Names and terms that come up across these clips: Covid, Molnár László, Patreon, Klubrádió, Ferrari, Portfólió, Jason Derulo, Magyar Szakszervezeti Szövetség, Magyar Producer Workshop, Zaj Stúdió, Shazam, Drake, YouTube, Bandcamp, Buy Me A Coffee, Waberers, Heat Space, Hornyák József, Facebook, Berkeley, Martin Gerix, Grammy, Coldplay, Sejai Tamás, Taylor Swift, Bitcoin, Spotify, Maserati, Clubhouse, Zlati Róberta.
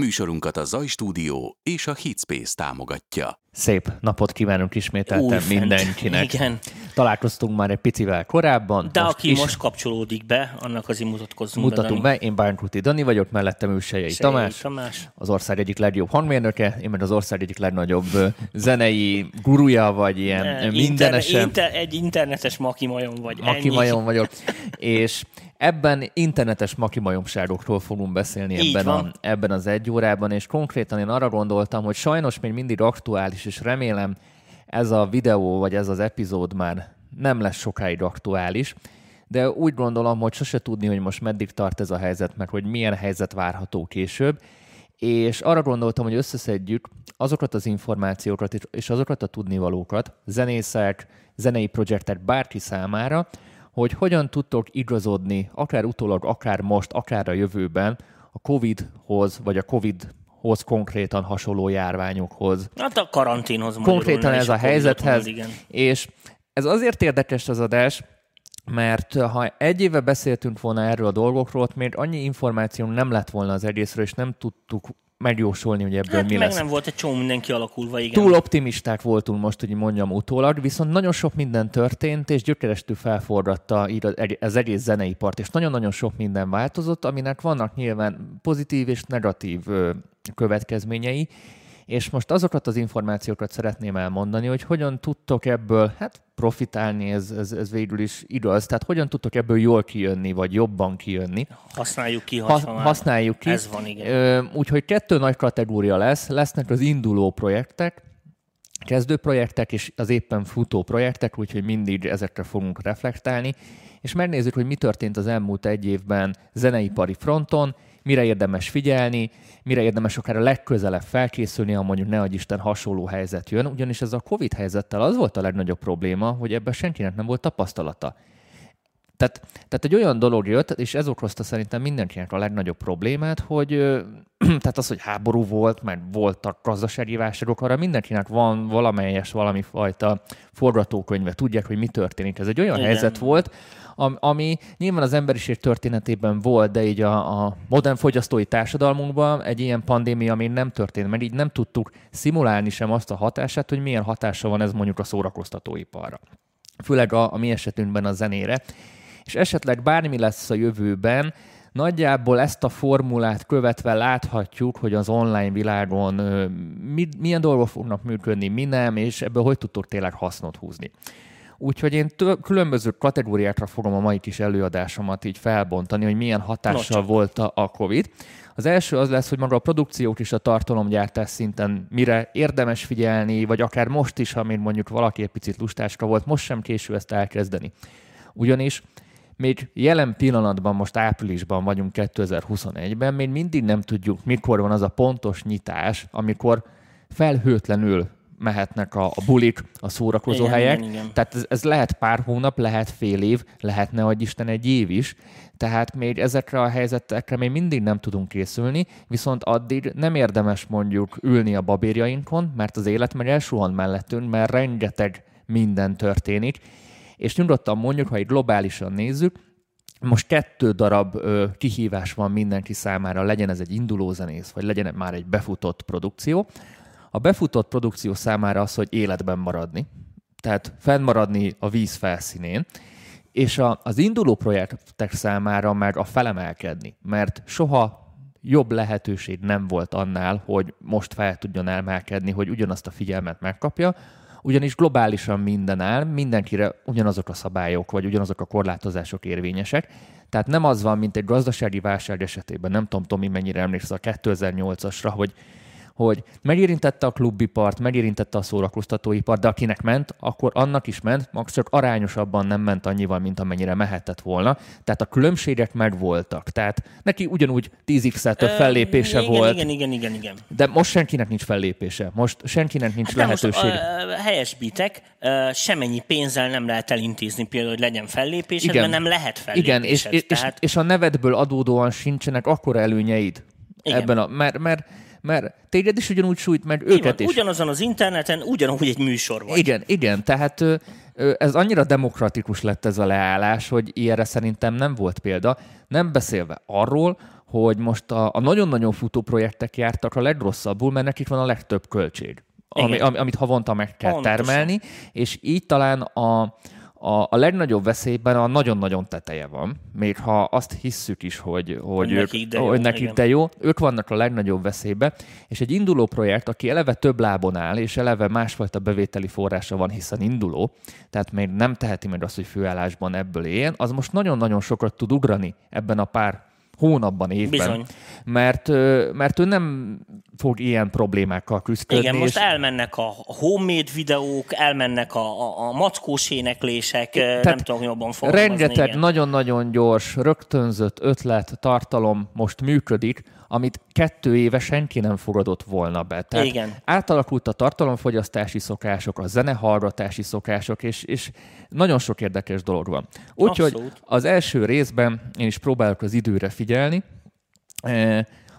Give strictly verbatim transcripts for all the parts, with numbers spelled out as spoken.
Műsorunkat a Zaj Stúdió és a Heat Space támogatja. Szép napot kívánunk ismételten Új mindenkinek. Igen. Találkoztunk már egy picivel korábban. De most aki is... most kapcsolódik be, annak azért mutatkozzunk Mutatunk be, Dani. be. Én Bánkuti Dani vagyok, mellettem ő Sejai Tamás, Tamás, az ország egyik legjobb hangmérnöke, én meg az ország egyik legnagyobb zenei guruja, vagy ilyen ne, mindenesem. Inter, inter, egy internetes makimajom vagy. Makimajom vagyok. És... ebben internetes makimajomságokról fogunk beszélni ebben, a, ebben az egy órában, és konkrétan én arra gondoltam, hogy sajnos még mindig aktuális, és remélem ez a videó, vagy ez az epizód már nem lesz sokáig aktuális, de úgy gondolom, hogy sose tudni, hogy most meddig tart ez a helyzet, meg hogy milyen helyzet várható később, és arra gondoltam, hogy összeszedjük azokat az információkat, és azokat a tudnivalókat, zenészek, zenei projektek bárki számára, hogy hogyan tudtok igazodni, akár utólag, akár most, akár a jövőben a Covid-hoz, vagy a Covid-hoz konkrétan hasonló járványokhoz. Hát a karanténhoz. Konkrétan ez a helyzethez. És ez azért érdekes az adás, mert ha egy éve beszéltünk volna erről a dolgokról, még annyi információ nem lett volna az egészről, és nem tudtuk megjósolni, hogy ebből hát mi meg lesz. Nem volt egy csomó minden kialakulva, igen. Túl optimisták voltunk most, hogy mondjam utólag, viszont nagyon sok minden történt, és gyökerestül felforgatta az egész zeneipart, és nagyon-nagyon sok minden változott, aminek vannak nyilván pozitív és negatív következményei, és most azokat az információkat szeretném elmondani, hogy hogyan tudtok ebből hát profitálni, ez, ez, ez végül is igaz, tehát hogyan tudtok ebből jól kijönni, vagy jobban kijönni. Használjuk ki, ha ha, használjuk ki. Ez van, igen. Úgyhogy kettő nagy kategória lesz, lesznek az induló projektek, kezdő projektek és az éppen futó projektek, úgyhogy mindig ezekre fogunk reflektálni, és megnézzük, hogy mi történt az elmúlt egy évben zeneipari fronton, mire érdemes figyelni, mire érdemes akár a legközelebb felkészülni, ha mondjuk ne adj Isten hasonló helyzet jön, ugyanis ez a Covid helyzettel az volt a legnagyobb probléma, hogy ebben senkinek nem volt tapasztalata. Tehát, tehát egy olyan dolog jött, és ez okozta szerintem mindenkinek a legnagyobb problémát, hogy tehát az, hogy háború volt, meg voltak gazdasági válságok, arra mindenkinek van valamelyes, valami fajta forgatókönyve, tudják, hogy mi történik. Ez egy olyan Igen. helyzet volt, ami nyilván az emberiség történetében volt, de így a, a modern fogyasztói társadalmunkban egy ilyen pandémia még nem történt, mert így nem tudtuk szimulálni sem azt a hatását, hogy milyen hatása van ez mondjuk a szórakoztatóiparra. Főleg a, a mi esetünkben a zenére. És esetleg bármi lesz a jövőben, nagyjából ezt a formulát követve láthatjuk, hogy az online világon mi, milyen dolgok fognak működni, mi nem, és ebből hogy tudtok tényleg hasznot húzni. Úgyhogy én tő, különböző kategóriákra fogom a mai kis előadásomat így felbontani, hogy milyen hatással Locsak. volt a Covid. Az első az lesz, hogy maga a produkciók és a tartalomgyártás szinten mire érdemes figyelni, vagy akár most is, ha még mondjuk valaki egy picit lustáska volt, most sem késő ezt elkezdeni. Ugyanis még jelen pillanatban, most áprilisban vagyunk kétezer-huszonegyben, még mindig nem tudjuk, mikor van az a pontos nyitás, amikor felhőtlenül mehetnek a, a bulik, a szórakozóhelyek. Igen, igen, igen. Tehát ez, ez lehet pár hónap, lehet fél év, lehet ne adj Isten egy év is. Tehát még ezekre a helyzetekre még mindig nem tudunk készülni, viszont addig nem érdemes mondjuk ülni a babérjainkon, mert az élet meg elsuhan mellettünk, mert rengeteg minden történik. És nyugodtan mondjuk, ha így globálisan nézzük, most kettő darab ö, kihívás van mindenki számára, legyen ez egy induló zenész, vagy legyen már egy befutott produkció. A befutott produkció számára az, hogy életben maradni, tehát fennmaradni a víz felszínén, és a, az induló projektek számára meg a felemelkedni, mert soha jobb lehetőség nem volt annál, hogy most fel tudjon emelkedni, hogy ugyanazt a figyelmet megkapja, ugyanis globálisan minden áll, mindenkire ugyanazok a szabályok, vagy ugyanazok a korlátozások érvényesek. Tehát nem az van, mint egy gazdasági válság esetében, nem tudom, Tomi, mennyire emlékszel a kétezer-nyolcasra, hogy hogy megérintette a klubipart, megérintette a szórakoztatóipart, de akinek ment, akkor annak is ment, max csak arányosabban nem ment annyival, mint amennyire mehetett volna. Tehát a különbségek megvoltak. Tehát neki ugyanúgy tíz x-et több fellépése igen, volt. Igen, igen, igen, igen. De most senkinek nincs fellépése. Most senkinek nincs hát lehetőség. Helyesbitek, semennyi pénzzel nem lehet elintézni például, hogy legyen fellépésed, mert nem lehet fellépésed. Igen, és, és, Tehát... és a nevedből adódóan sincsenek akkora előnyeid. Igen. Ebben a, mert, mert mert téged is ugyanúgy sújt, meg őket is. Ugyanazon az interneten, ugyanúgy egy műsor vagy. Igen, igen, tehát ez annyira demokratikus lett ez a leállás, hogy ilyenre szerintem nem volt példa. Nem beszélve arról, hogy most a, a nagyon-nagyon futó projektek jártak a legrosszabbul, mert nekik van a legtöbb költség, ami, am, amit havonta meg kell Pontosan. termelni, és így talán a... A, a legnagyobb veszélyben a nagyon-nagyon teteje van, még ha azt hisszük is, hogy, hogy nekik de jó, ők, nekik de jó ők vannak a legnagyobb veszélyben, és egy induló projekt, aki eleve több lábon áll, és eleve másfajta bevételi forrása van, hiszen induló, tehát még nem teheti meg azt, hogy főállásban ebből éljen, az most nagyon-nagyon sokat tud ugrani ebben a pár hónapban, évben, mert, mert ő nem fog ilyen problémákkal küzdködni. Igen, most elmennek a homemade videók, elmennek a, a, a mackós éneklések, tehát nem tudom jobban fogalmazni. Rengeteg igen. nagyon-nagyon gyors, rögtönzött ötlet, tartalom most működik, amit kettő éve senki nem fogadott volna be. Tehát igen. átalakult a tartalomfogyasztási szokások, a zenehallgatási szokások, és, és nagyon sok érdekes dolog van. Úgyhogy az első részben én is próbálok az időre figyelni.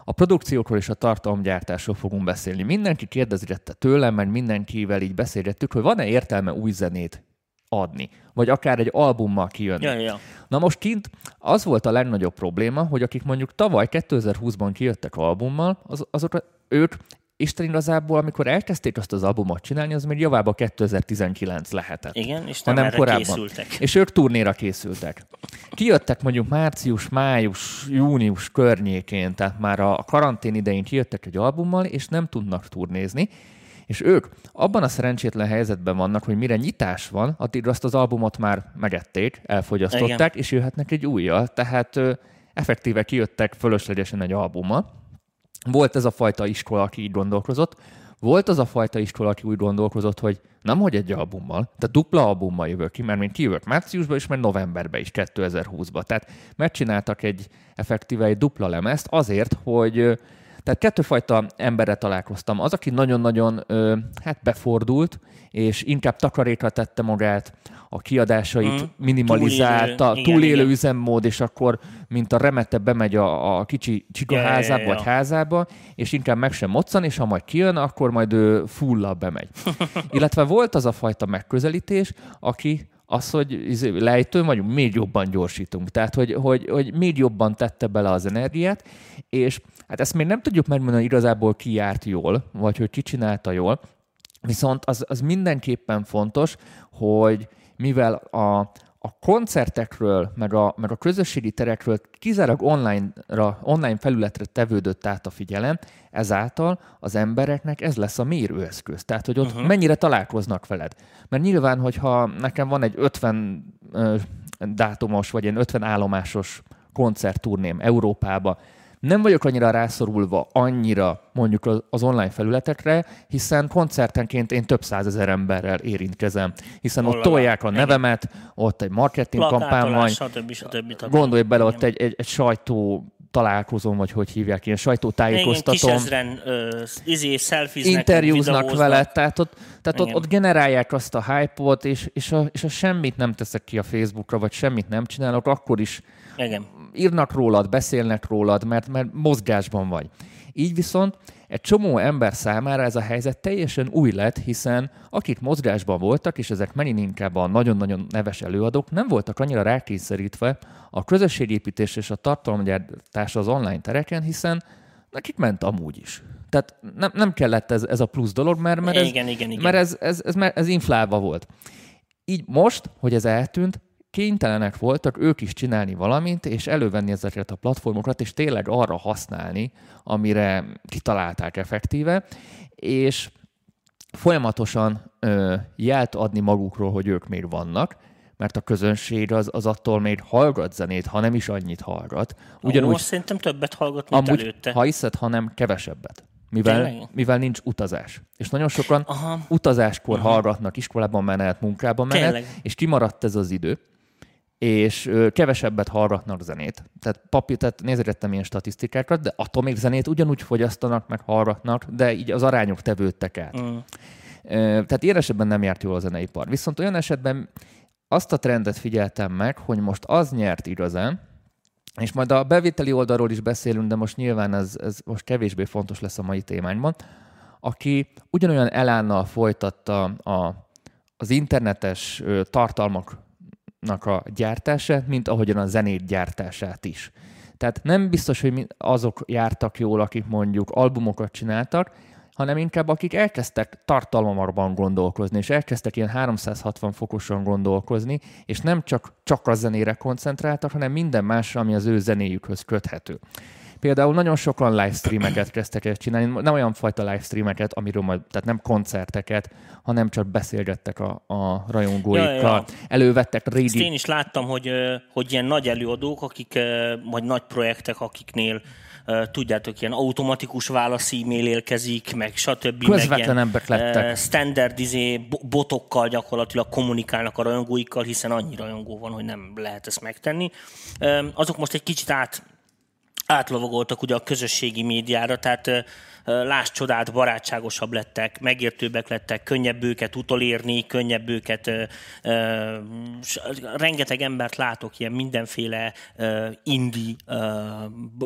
A produkciókról és a tartalomgyártásról fogunk beszélni. Mindenki kérdezgette tőlem, mert mindenkivel így beszélgettük, hogy van-e értelme új zenét adni, vagy akár egy albummal kijönni. Ja, ja. Na most kint az volt a legnagyobb probléma, hogy akik mondjuk tavaly kétezer-húszban kijöttek albummal, az, azok ők Isten igazából, amikor elkezdték azt az albumot csinálni, az még javába kétezer-tizenkilenc lehetett. Igen, és nem korábban. Készültek. És ők turnéra készültek. Kijöttek mondjuk március, május, június környékén, tehát már a karantén idején kijöttek egy albummal, és nem tudnak turnézni. És ők abban a szerencsétlen helyzetben vannak, hogy mire nyitás van, addig azt az albumot már megették, elfogyasztották, igen. és jöhetnek egy újjal. Tehát ö, effektíve kijöttek fölöslegesen egy albummal. Volt ez a fajta iskola, aki így gondolkozott. Volt az a fajta iskola, aki úgy gondolkozott, hogy nem, hogy egy albummal, tehát dupla albummal jövök ki, mert mint kijövök márciusban és mert novemberben is, kétezer-húszban. Tehát megcsináltak egy effektíve egy dupla lemezt azért, hogy... Tehát kettőfajta emberre találkoztam. Az, aki nagyon-nagyon hát befordult, és inkább takarékra tette magát, a kiadásait hmm. minimalizálta, túlélő, túlélő igen, üzemmód, és akkor, mint a remete bemegy a, a kicsi csikaházába, yeah, vagy yeah. házába, és inkább meg sem moccan, és ha majd kijön, akkor majd ő full-al bemegy. Illetve volt az a fajta megközelítés, aki az, hogy lejtőn vagyunk, még jobban gyorsítunk. Tehát, hogy, hogy, hogy még jobban tette bele az energiát, és hát ezt még nem tudjuk megmondani, hogy igazából ki járt jól, vagy hogy ki csinálta jól, viszont az, az mindenképpen fontos, hogy mivel a, a koncertekről, meg a, meg a közösségi terekről kizárólag online-ra, online felületre tevődött át a figyelem, ezáltal az embereknek ez lesz a mérőeszköz. Tehát, hogy ott uh-huh. mennyire találkoznak veled. Mert nyilván, hogyha nekem van egy ötven ö, dátumos, vagy egy ötven állomásos koncertturném Európába, nem vagyok annyira rászorulva annyira mondjuk az online felületekre, hiszen koncertenként én több százezer emberrel érintkezem. Hiszen Hol ott tolják a nevemet, ott egy marketing kampány van, stb. stb. Gondolj bele, ott egy, egy, egy sajtó találkozom, vagy hogy hívják, ilyen sajtótájékoztatom. Igen, kisezren ö, izé, szelfiznek, interjúznak vele, tehát, ott, tehát ott, ott generálják azt a hype-ot, és, és, a, és a semmit nem teszek ki a Facebookra, vagy semmit nem csinálok, akkor is igen. írnak rólad, beszélnek rólad, mert, mert mozgásban vagy. Így viszont egy csomó ember számára ez a helyzet teljesen új lett, hiszen akik mozgásban voltak, és ezek megint inkább a nagyon-nagyon neves előadók, nem voltak annyira rákényszerítve a közösségépítés és a tartalomgyártás az online tereken, hiszen nekik ment amúgy is. Tehát nem, nem kellett ez, ez a plusz dolog, mert, mert, ez, igen, igen, igen. mert ez, ez, ez, ez inflálva volt. Így most, hogy ez eltűnt, kénytelenek voltak ők is csinálni valamit, és elővenni ezeket a platformokat, és tényleg arra használni, amire kitalálták effektíve, és folyamatosan ö, jelt adni magukról, hogy ők még vannak, mert a közönség az, az attól még hallgat zenét, ha nem is annyit hallgat. Ugyanúgy, Ó, most szerintem többet hallgat, mint amúgy, előtte. Ha hiszed, hanem kevesebbet. Mivel, mivel nincs utazás. És nagyon sokan Aha. utazáskor Aha. hallgatnak, iskolában menet, munkában menet, tényleg. És kimaradt ez az idő, és kevesebbet hallgatnak zenét. Tehát papír, tehát nézegettem ilyen statisztikákat, de attól még zenét ugyanúgy fogyasztanak, meg hallgatnak, de így az arányok tevődtek át. Mm. Tehát ilyen esetben nem járt jól a zeneipar. Viszont olyan esetben azt a trendet figyeltem meg, hogy most az nyert igazán, és majd a bevételi oldalról is beszélünk, de most nyilván ez, ez most kevésbé fontos lesz a mai témánkban, aki ugyanolyan elánnal folytatta a, az internetes tartalmaknak a gyártását, mint ahogyan a zenét gyártását is. Tehát nem biztos, hogy azok jártak jól, akik mondjuk albumokat csináltak, hanem inkább akik elkezdtek tartalmakban gondolkozni, és elkezdtek ilyen háromszázhatvan fokosan gondolkozni, és nem csak, csak a zenére koncentráltak, hanem minden másra, ami az ő zenéjükhöz köthető. Például nagyon sokan livestreameket kezdtek el csinálni, nem olyan fajta livestreameket, amiről majd, tehát nem koncerteket, hanem csak beszélgettek a, a rajongóikkal, ja, ja. Elővettek régi... Ezt én is láttam, hogy, hogy ilyen nagy előadók, akik, vagy nagy projektek, akiknél tudjátok, ilyen automatikus válasz e-mail érkezik, meg stb. Közvetlenebbek lettek. Standard izé, botokkal gyakorlatilag kommunikálnak a rajongóikkal, hiszen annyi rajongó van, hogy nem lehet ezt megtenni. Azok most egy kicsit át átlovagoltak ugye a közösségi médiára, tehát lásd csodát, barátságosabb lettek, megértőbbek lettek, könnyebb őket utolérni, könnyebb őket... Ö, ö, rengeteg embert látok ilyen mindenféle ö, indie ö,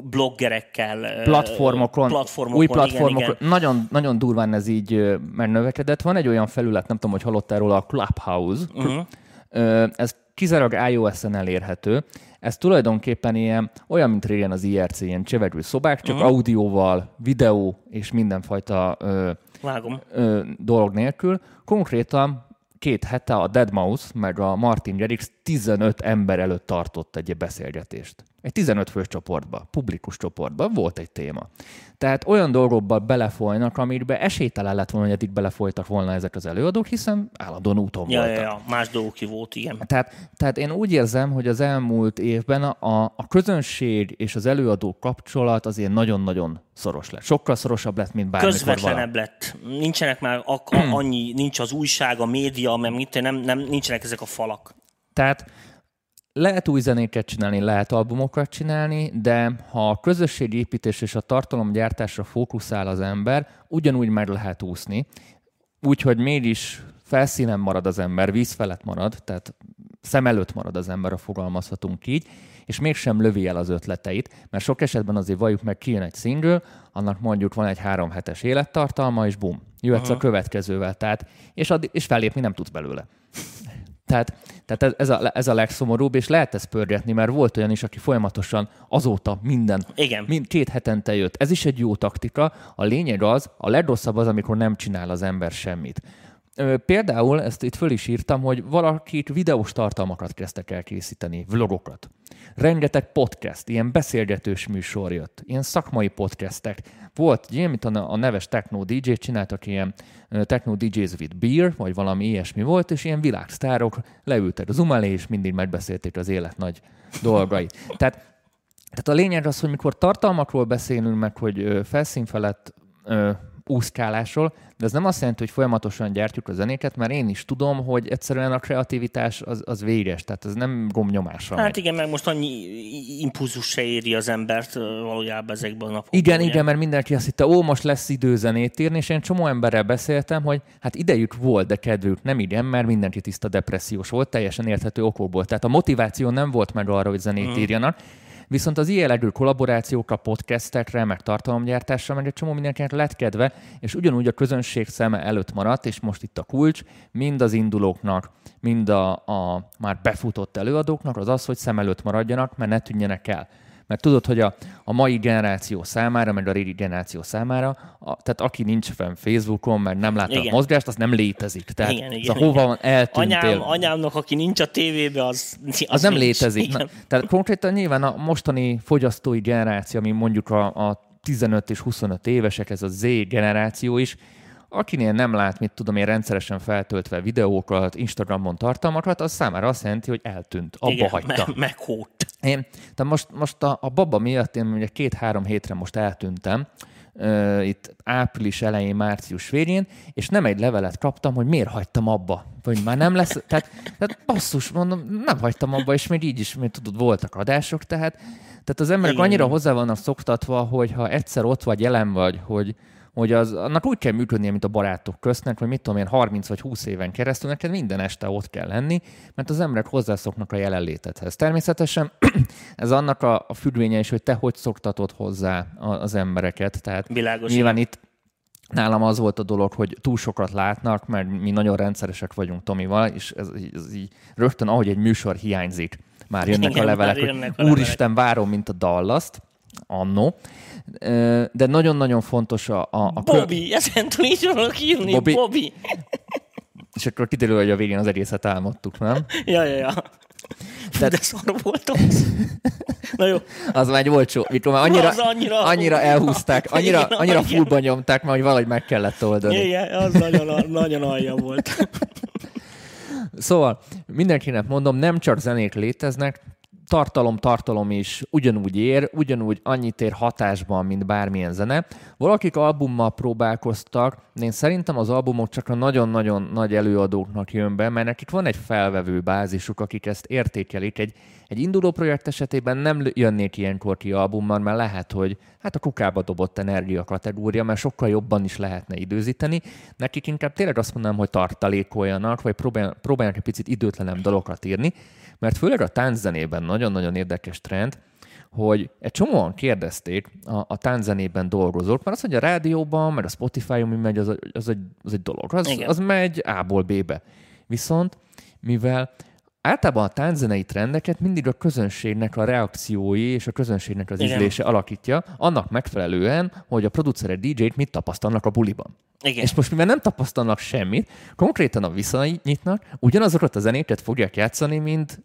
bloggerekkel. Platformokon, platformokon új platformokon. Igen, igen. Nagyon, nagyon durván ez így megnövekedett. Van egy olyan felület, nem tudom, hogy hallottál róla, a Clubhouse. Uh-huh. Ez kizárólag iOS-en elérhető. Ez tulajdonképpen ilyen, olyan, mint régen az i er cé, ilyen csevegő szobák, csak uh-huh. audióval, videó és mindenfajta ö, ö, dolog nélkül. Konkrétan két hete a Dead Mouse meg a Martin Gerix tizenöt ember előtt tartott egy beszélgetést. Egy tizenöt fős csoportba, publikus csoportba volt egy téma. Tehát olyan dolgokba belefolynak, amikbe esélytelen lett volna, hogy eddig belefolytak volna ezek az előadók, hiszen állandóan úton ja, voltak. Ja, ja, más dolgok volt, igen. Tehát, tehát én úgy érzem, hogy az elmúlt évben a, a közönség és az előadók kapcsolat azért nagyon-nagyon szoros lett. Sokkal szorosabb lett, mint bármikor valami. Közvetlenebb lett. Nincsenek már ak- annyi, nincs az újság, a média, mert nem, nem, nincsenek ezek a falak. Tehát lehet új zenéket csinálni, lehet albumokat csinálni, de ha a közösségépítés és a tartalomgyártásra fókuszál az ember, ugyanúgy meg lehet úszni. Úgyhogy mégis felszínen marad az ember, víz felett marad, tehát szem előtt marad az ember, ha fogalmazhatunk így, és mégsem lövi el az ötleteit, mert sok esetben azért valljuk meg, kijön egy single, annak mondjuk van egy három hetes élettartalma, és bum, jöhetsz Aha. a következővel, tehát, és, add, és fellépni nem tudsz belőle. Tehát, tehát ez, a, ez a legszomorúbb, és lehet ezt pörgetni, mert volt olyan is, aki folyamatosan azóta minden, Igen. mind, két hetente jött. Ez is egy jó taktika. A lényeg az, a legrosszabb az, amikor nem csinál az ember semmit. Például, ezt itt föl is írtam, hogy valakik videós tartalmakat kezdtek el készíteni, vlogokat. Rengeteg podcast, ilyen beszélgetős műsor jött, ilyen szakmai podcastek. Volt ilyen, mint a neves techno dé jé, csináltak ilyen techno dé jéz with beer, vagy valami ilyesmi volt, és ilyen világsztárok leültek az um elé, és mindig megbeszélték az élet nagy dolgait. Tehát, tehát a lényeg az, hogy mikor tartalmakról beszélünk meg, hogy felszín felett úszkálásról, de ez nem azt jelenti, hogy folyamatosan gyártjuk a zenéket, mert én is tudom, hogy egyszerűen a kreativitás az, az véges, tehát ez nem gomnyomásra Hát megy. Igen, meg most annyi impulzus se éri az embert valójában ezekben a napokban. Igen, ugye? igen, mert mindenki azt hitte, ó, most lesz idő zenét írni, és én csomó emberrel beszéltem, hogy hát idejük volt, de kedvük nem igen, mert mindenki tiszta depressziós volt, teljesen érthető okokból. Tehát a motiváció nem volt meg arra, hogy zenét hmm. írjanak, viszont az ilyen legő kollaborációk a podcastekre, meg tartalomgyártásra, meg egy csomó mindenkinek lett kedve, és ugyanúgy a közönség szeme előtt maradt, és most itt a kulcs, mind az indulóknak, mind a, a már befutott előadóknak az az, hogy szem előtt maradjanak, mert ne tűnjenek el. Mert tudod, hogy a, a mai generáció számára, meg a régi generáció számára, a, tehát aki nincs fenn Facebookon, mert nem látta igen. a mozgást, az nem létezik. Tehát igen, igen, hova igen. van eltűntél. Anyám, anyámnak, aki nincs a tévében, az, az, az nem nincs. Létezik. Na, tehát konkrétan nyilván a mostani fogyasztói generáció, ami mondjuk a, a tizenöt és huszonöt évesek, ez a Z generáció is, akinél nem lát, mit tudom én, rendszeresen feltöltve videókat, Instagramon tartalmakat, az számára azt jelenti, hogy eltűnt, abba igen, hagyta. Me- meghódt. Én, de most, most a, a baba miatt én ugye két-három hétre most eltűntem, uh, itt április elején, március végén, és nem egy levelet kaptam, hogy miért hagytam abba, vagy már nem lesz, tehát, tehát basszus, mondom, nem hagytam abba, és még így is, még tudod, voltak adások, tehát, tehát az emberek igen. annyira hozzá vannak szoktatva, hogy ha egyszer ott vagy, jelen vagy, hogy hogy az, annak úgy kell működnie, mint a barátok köztnek, hogy mit tudom én, harminc vagy húsz éven keresztül neked minden este ott kell lenni, mert az emberek hozzászoknak a jelenlétedhez. Természetesen ez annak a, a függvénye is, hogy te hogy szoktatod hozzá az embereket. Tehát Bilágos nyilván nem. itt nálam az volt a dolog, hogy túl sokat látnak, mert mi nagyon rendszeresek vagyunk Tomival, és ez, ez így rögtön, ahogy egy műsor hiányzik, már jönnek igen, a levelek, jönnek hogy a úristen, levelek. Várom, mint a Dallast, anno. De nagyon-nagyon fontos a... a, a Bobby, kö... ezen túl így fogok írni, Bobby. Bobby. És akkor kiderül, hogy a végén az egészet álmodtuk, nem? Ja, ja, ja. De, de szar volt az. Na jó. Az már egy olcsó. Mikor már annyira, annyira, annyira elhúzták, annyira, annyira fullba nyomták, mert hogy valahogy meg kellett oldani. Igen, az nagyon, nagyon alja volt. Szóval mindenkinek mondom, nem csak zenék léteznek, tartalom, tartalom is ugyanúgy ér, ugyanúgy annyit ér hatásban, mint bármilyen zene. Valakik albummal próbálkoztak, én szerintem az albumok csak a nagyon-nagyon nagy előadóknak jön be, mert nekik van egy felvevő bázisuk, akik ezt értékelik. Egy, egy induló projekt esetében nem jönnék ilyenkor ki albummal, mert lehet, hogy hát a kukába dobott energia kategória, mert sokkal jobban is lehetne időzíteni. Nekik inkább tényleg azt mondanám, hogy tartalékoljanak, vagy próbáljanak egy picit időtlenebb dalokat írni, mert főleg a tánczenében nagyon-nagyon érdekes trend, hogy egy csomóan kérdezték a, a tánczenében dolgozók, mert az, hogy a rádióban, meg a Spotify-on mi megy, az, az, az, egy, az egy dolog, az, az megy A-ból B-be. Viszont mivel általában a tánczenei trendeket mindig a közönségnek a reakciói és a közönségnek az igen. ízlése alakítja, annak megfelelően, hogy a producere dé dzsét mit tapasztalnak a buliban. Igen. És most mivel nem tapasztalnak semmit, konkrétan a visszanyitnak, ugyanazokat a zenéket fogják játszani, mint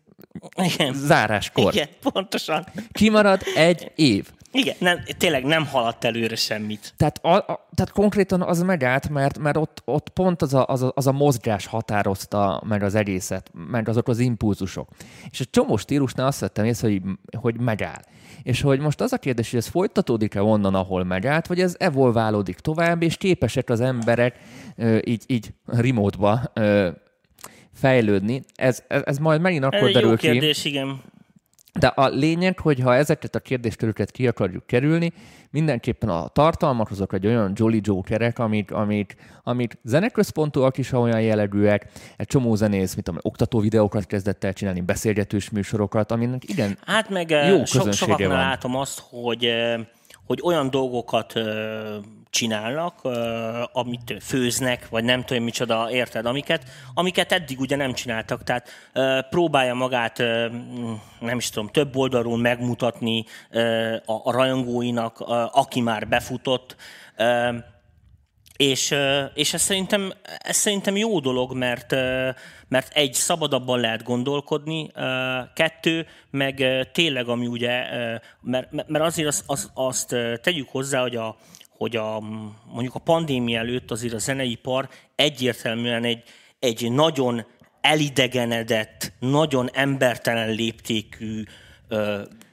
igen. záráskor. Igen, pontosan. Kimarad egy év. Igen, nem, tényleg nem haladt előre semmit. Tehát, a, a, tehát konkrétan az megállt, mert, mert ott, ott pont az a, az, a, az a mozgás határozta meg az egészet, meg azok az impulzusok. És egy csomó stílusnál azt vettem észre, hogy, hogy megáll. És hogy most az a kérdés, hogy ez folytatódik-e onnan, ahol megállt, vagy ez evolválódik tovább, és képesek az emberek ö, így, így remote-ba ö, fejlődni. Ez, ez, ez majd megint akkor derül jó ki. Jó kérdés, igen. De a lényeg, hogy ha ezeket a kérdésköröket ki akarjuk kerülni, mindenképpen a tartalmak azok egy olyan jolly jokerek, amik, amik, amik zeneközpontúak is, ha olyan jellegűek, egy csomó zenész, mit tudom, oktató videókat kezdett el csinálni, beszélgetős műsorokat, aminek igen hát meg jó so, közönsége van. Látom azt, hogy, hogy olyan dolgokat csinálnak, amit főznek, vagy nem tudom micsoda, érted, amiket, amiket eddig ugye nem csináltak. Tehát próbálja magát, nem is tudom, több oldalról megmutatni a rajongóinak, aki már befutott. És, és ez, szerintem, ez szerintem jó dolog, mert, mert egy, szabadabban lehet gondolkodni, kettő, meg tényleg, ami ugye, mert, mert azért azt, azt, azt tegyük hozzá, hogy a hogy a, mondjuk a pandémia előtt azért a zeneipar egyértelműen egy, egy nagyon elidegenedett, nagyon embertelen léptékű, ö,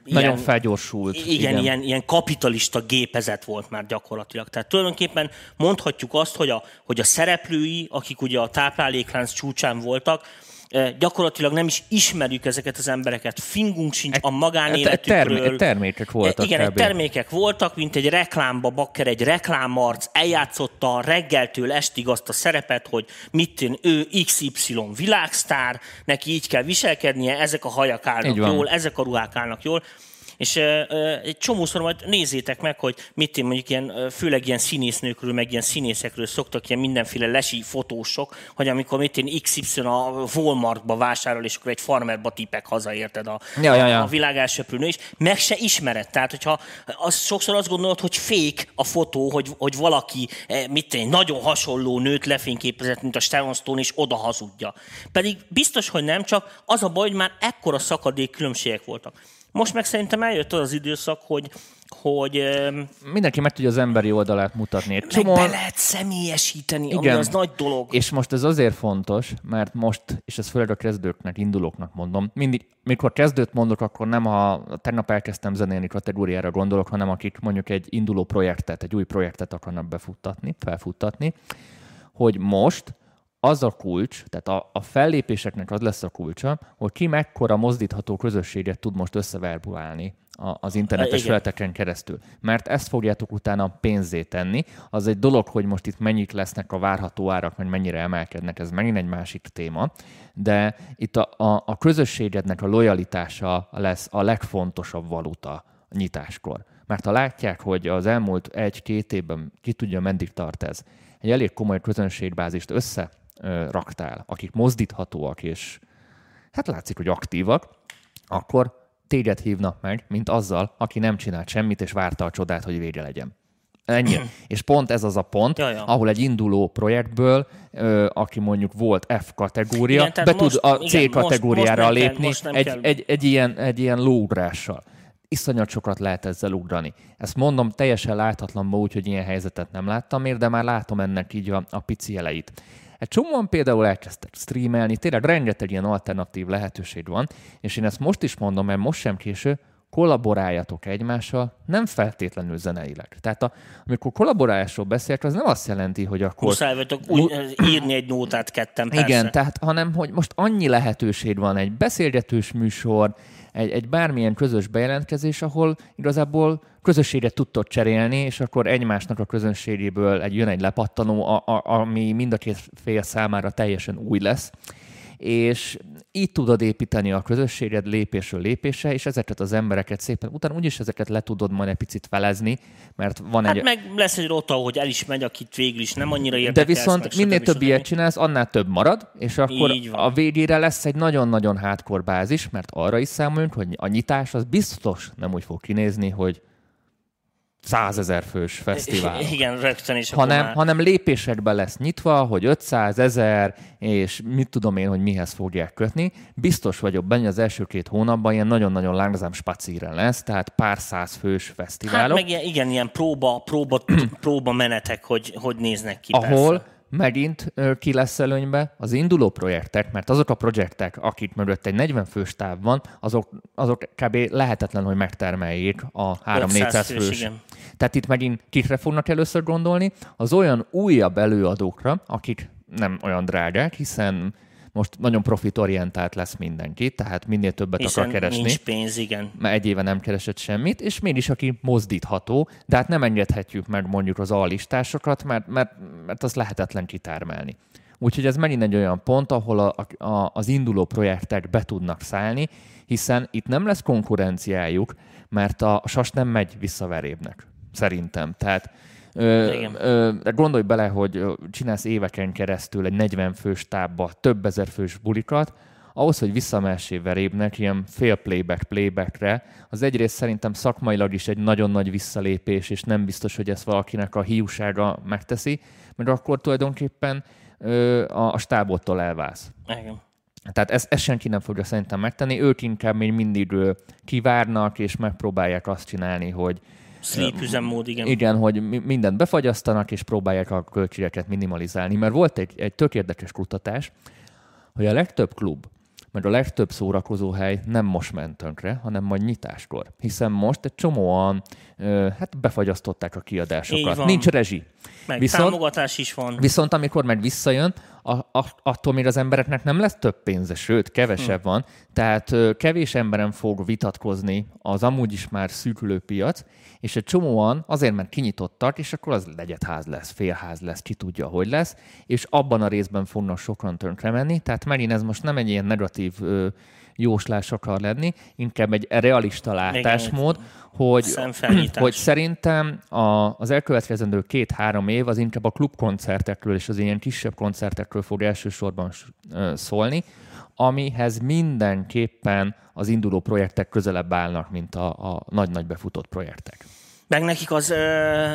nagyon ilyen, felgyorsult. Igen, igen. Ilyen, ilyen kapitalista gépezet volt már gyakorlatilag. Tehát tulajdonképpen mondhatjuk azt, hogy a, hogy a szereplői, akik ugye a tápláléklánc csúcsán voltak, gyakorlatilag nem is ismerjük ezeket az embereket, fingunk sincs a magánéletükről. Termé- termékek voltak. Igen, kb. termékek voltak, mint egy reklámba bakker, egy reklámarc eljátszotta reggeltől estig azt a szerepet, hogy mit tűn, ő iksz ipszilon világsztár, neki így kell viselkednie, ezek a hajak állnak jól, ezek a ruhák állnak jól. És egy csomószor majd nézzétek meg, hogy mit én mondjuk ilyen, főleg ilyen színésznőkről, meg ilyen színészekről szoktak ilyen mindenféle lesi fotósok, hogy amikor mit én iksz ipszilon a Walmartba vásárol, és akkor egy farmerba tipek hazaérted a, ja, ja, ja. a világ elsöprőnő, és meg se ismered. Tehát, hogyha az, sokszor azt gondolod, hogy fake a fotó, hogy, hogy valaki mit én, nagyon hasonló nőt lefényképezett, mint a Sharon Stone, és oda hazudja. Pedig biztos, hogy nem, csak az a baj, hogy már ekkora szakadék különbségek voltak. Most meg szerintem eljött az az időszak, hogy... hogy mindenki meg tudja az emberi oldalát mutatni. Meg csomó... be lehet személyesíteni, igen. ami az nagy dolog. És most ez azért fontos, mert most, és ez főleg a kezdőknek, indulóknak mondom, mindig, mikor kezdőt mondok, akkor nem a tegnap elkezdtem zenélni kategóriára gondolok, hanem akik mondjuk egy induló projektet, egy új projektet akarnak befuttatni, felfuttatni, hogy most... az a kulcs, tehát a, a fellépéseknek az lesz a kulcsa, hogy ki mekkora mozdítható közösséget tud most összeverbulálni az internetes felületeken keresztül. Mert ezt fogjátok utána pénzzé tenni. Az egy dolog, hogy most itt mennyik lesznek a várható árak, meg mennyire emelkednek, ez megint egy másik téma. De itt a, a, a közösségednek a lojalitása lesz a legfontosabb valuta nyitáskor. Mert ha látják, hogy az elmúlt egy-két évben ki tudja, meddig tart ez, egy elég komoly közönségbázist össze, raktál, akik mozdíthatóak, és hát látszik, hogy aktívak, akkor téged hívnak meg, mint azzal, aki nem csinált semmit, és várta a csodát, hogy vége legyen. Ennyi. És pont ez az a pont, ja, ja. ahol egy induló projektből, ö, aki mondjuk volt F kategória, igen, be most, tud a C igen, kategóriára most, lépni most egy, egy, egy, egy ilyen, egy ilyen lóugrással. Iszonyat sokat lehet ezzel ugrani. Ezt mondom teljesen láthatlanban úgy, hogy ilyen helyzetet nem láttam még, de már látom ennek így a, a pici elejét. Egy csomóan például elkezdtek streamelni, tényleg rengeteg ilyen alternatív lehetőség van, és én ezt most is mondom, mert most sem késő, kollaboráljatok egymással, nem feltétlenül zeneileg. Tehát a, amikor kollaborálásról beszélek, az nem azt jelenti, hogy akkor... Muszáj vagytok úgy írni egy nótát ketten, persze. Igen, tehát, hanem, hogy most annyi lehetőség van, egy beszélgetős műsor, egy, egy bármilyen közös bejelentkezés, ahol igazából közösséget tudtok cserélni, és akkor egymásnak a közönségéből egy, jön egy lepattanó, a, a, ami mind a két fél számára teljesen új lesz. És így tudod építeni a közösséged lépésről lépésre, és ezeket az embereket szépen, utána úgyis ezeket le tudod majd egy picit felezni, mert van hát egy... Hát meg lesz egy rota, hogy el is megy, akit végül is nem annyira érdekel. De viszont minél több ilyet csinálsz, annál több marad, és akkor a végére lesz egy nagyon-nagyon hardcore bázis, mert arra is számoljunk, hogy a nyitás az biztos nem úgy fog kinézni, hogy százezer fős fesztivál. Igen, rögtön is. Hanem, hanem lépésekben lesz nyitva, hogy ötszázezer, és mit tudom én, hogy mihez fogják kötni. Biztos vagyok benne, az első két hónapban ilyen nagyon-nagyon lángzám spacíren lesz, tehát pár száz fős fesztiválok. Hát meg igen, ilyen próba, próba, próba menetek, hogy, hogy néznek ki. Ahol persze. Megint ki lesz előnybe az induló projektek, mert azok a projektek, akik mögött egy negyven fős táv van, azok, azok kb. Lehetetlen, hogy megtermeljék a három-négyszáz fős. Igen. Tehát itt megint kikre fognak először gondolni? Az olyan újabb előadókra, akik nem olyan drágák, hiszen most nagyon profitorientált lesz mindenki, tehát minél többet hiszen akar keresni. Nincs pénz, igen. Mert egy éve nem keresett semmit, és mégis aki mozdítható, de hát nem engedhetjük meg mondjuk az allistásokat, mert, mert, mert az lehetetlen kitármelni. Úgyhogy ez megint egy olyan pont, ahol a, a, az induló projektek be tudnak szállni, hiszen itt nem lesz konkurenciájuk, mert a sas nem megy visszaverébnek, szerintem. Tehát Ö, ö, gondolj bele, hogy csinálsz éveken keresztül egy negyven fős tábba több ezer fős bulikat, ahhoz, hogy visszamelsé verébnek ilyen fél playback playbackre, az egyrészt szerintem szakmailag is egy nagyon nagy visszalépés, és nem biztos, hogy ezt valakinek a hiúsága megteszi, mert akkor tulajdonképpen ö, a, a stábottól elválsz. Igen. Tehát ezt, ezt senki nem fogja szerintem megtenni, ők inkább még mindig ő, kivárnak, és megpróbálják azt csinálni, hogy sleep üzemmód, igen. Igen, hogy mindent befagyasztanak, és próbálják a költségeket minimalizálni. Mert volt egy, egy tök érdekes kutatás, hogy a legtöbb klub, meg a legtöbb szórakozóhely nem most ment tönkre, hanem majd nyitáskor. Hiszen most egy csomóan hát befagyasztották a kiadásokat. Nincs rezsi. Meg viszont, támogatás is van. Viszont amikor meg visszajön, A, a, attól még az embereknek nem lesz több pénze, sőt, kevesebb hmm. van, tehát ö, kevés emberen fog vitatkozni az amúgy is már szűkülő piac, és egy csomóan azért, mert kinyitottak, és akkor az legyetház lesz, félház lesz, ki tudja, hogy lesz, és abban a részben fognak sokan tönkre menni, tehát megint ez most nem egy ilyen negatív ö, jóslás akar lenni, inkább egy realista látásmód, hogy, hogy szerintem a, az elkövetkezendő két-három év az inkább a klubkoncertekről és az ilyen kisebb koncertekről fog elsősorban szólni, amihez mindenképpen az induló projektek közelebb állnak, mint a, a nagy-nagy befutott projektek. Meg nekik az,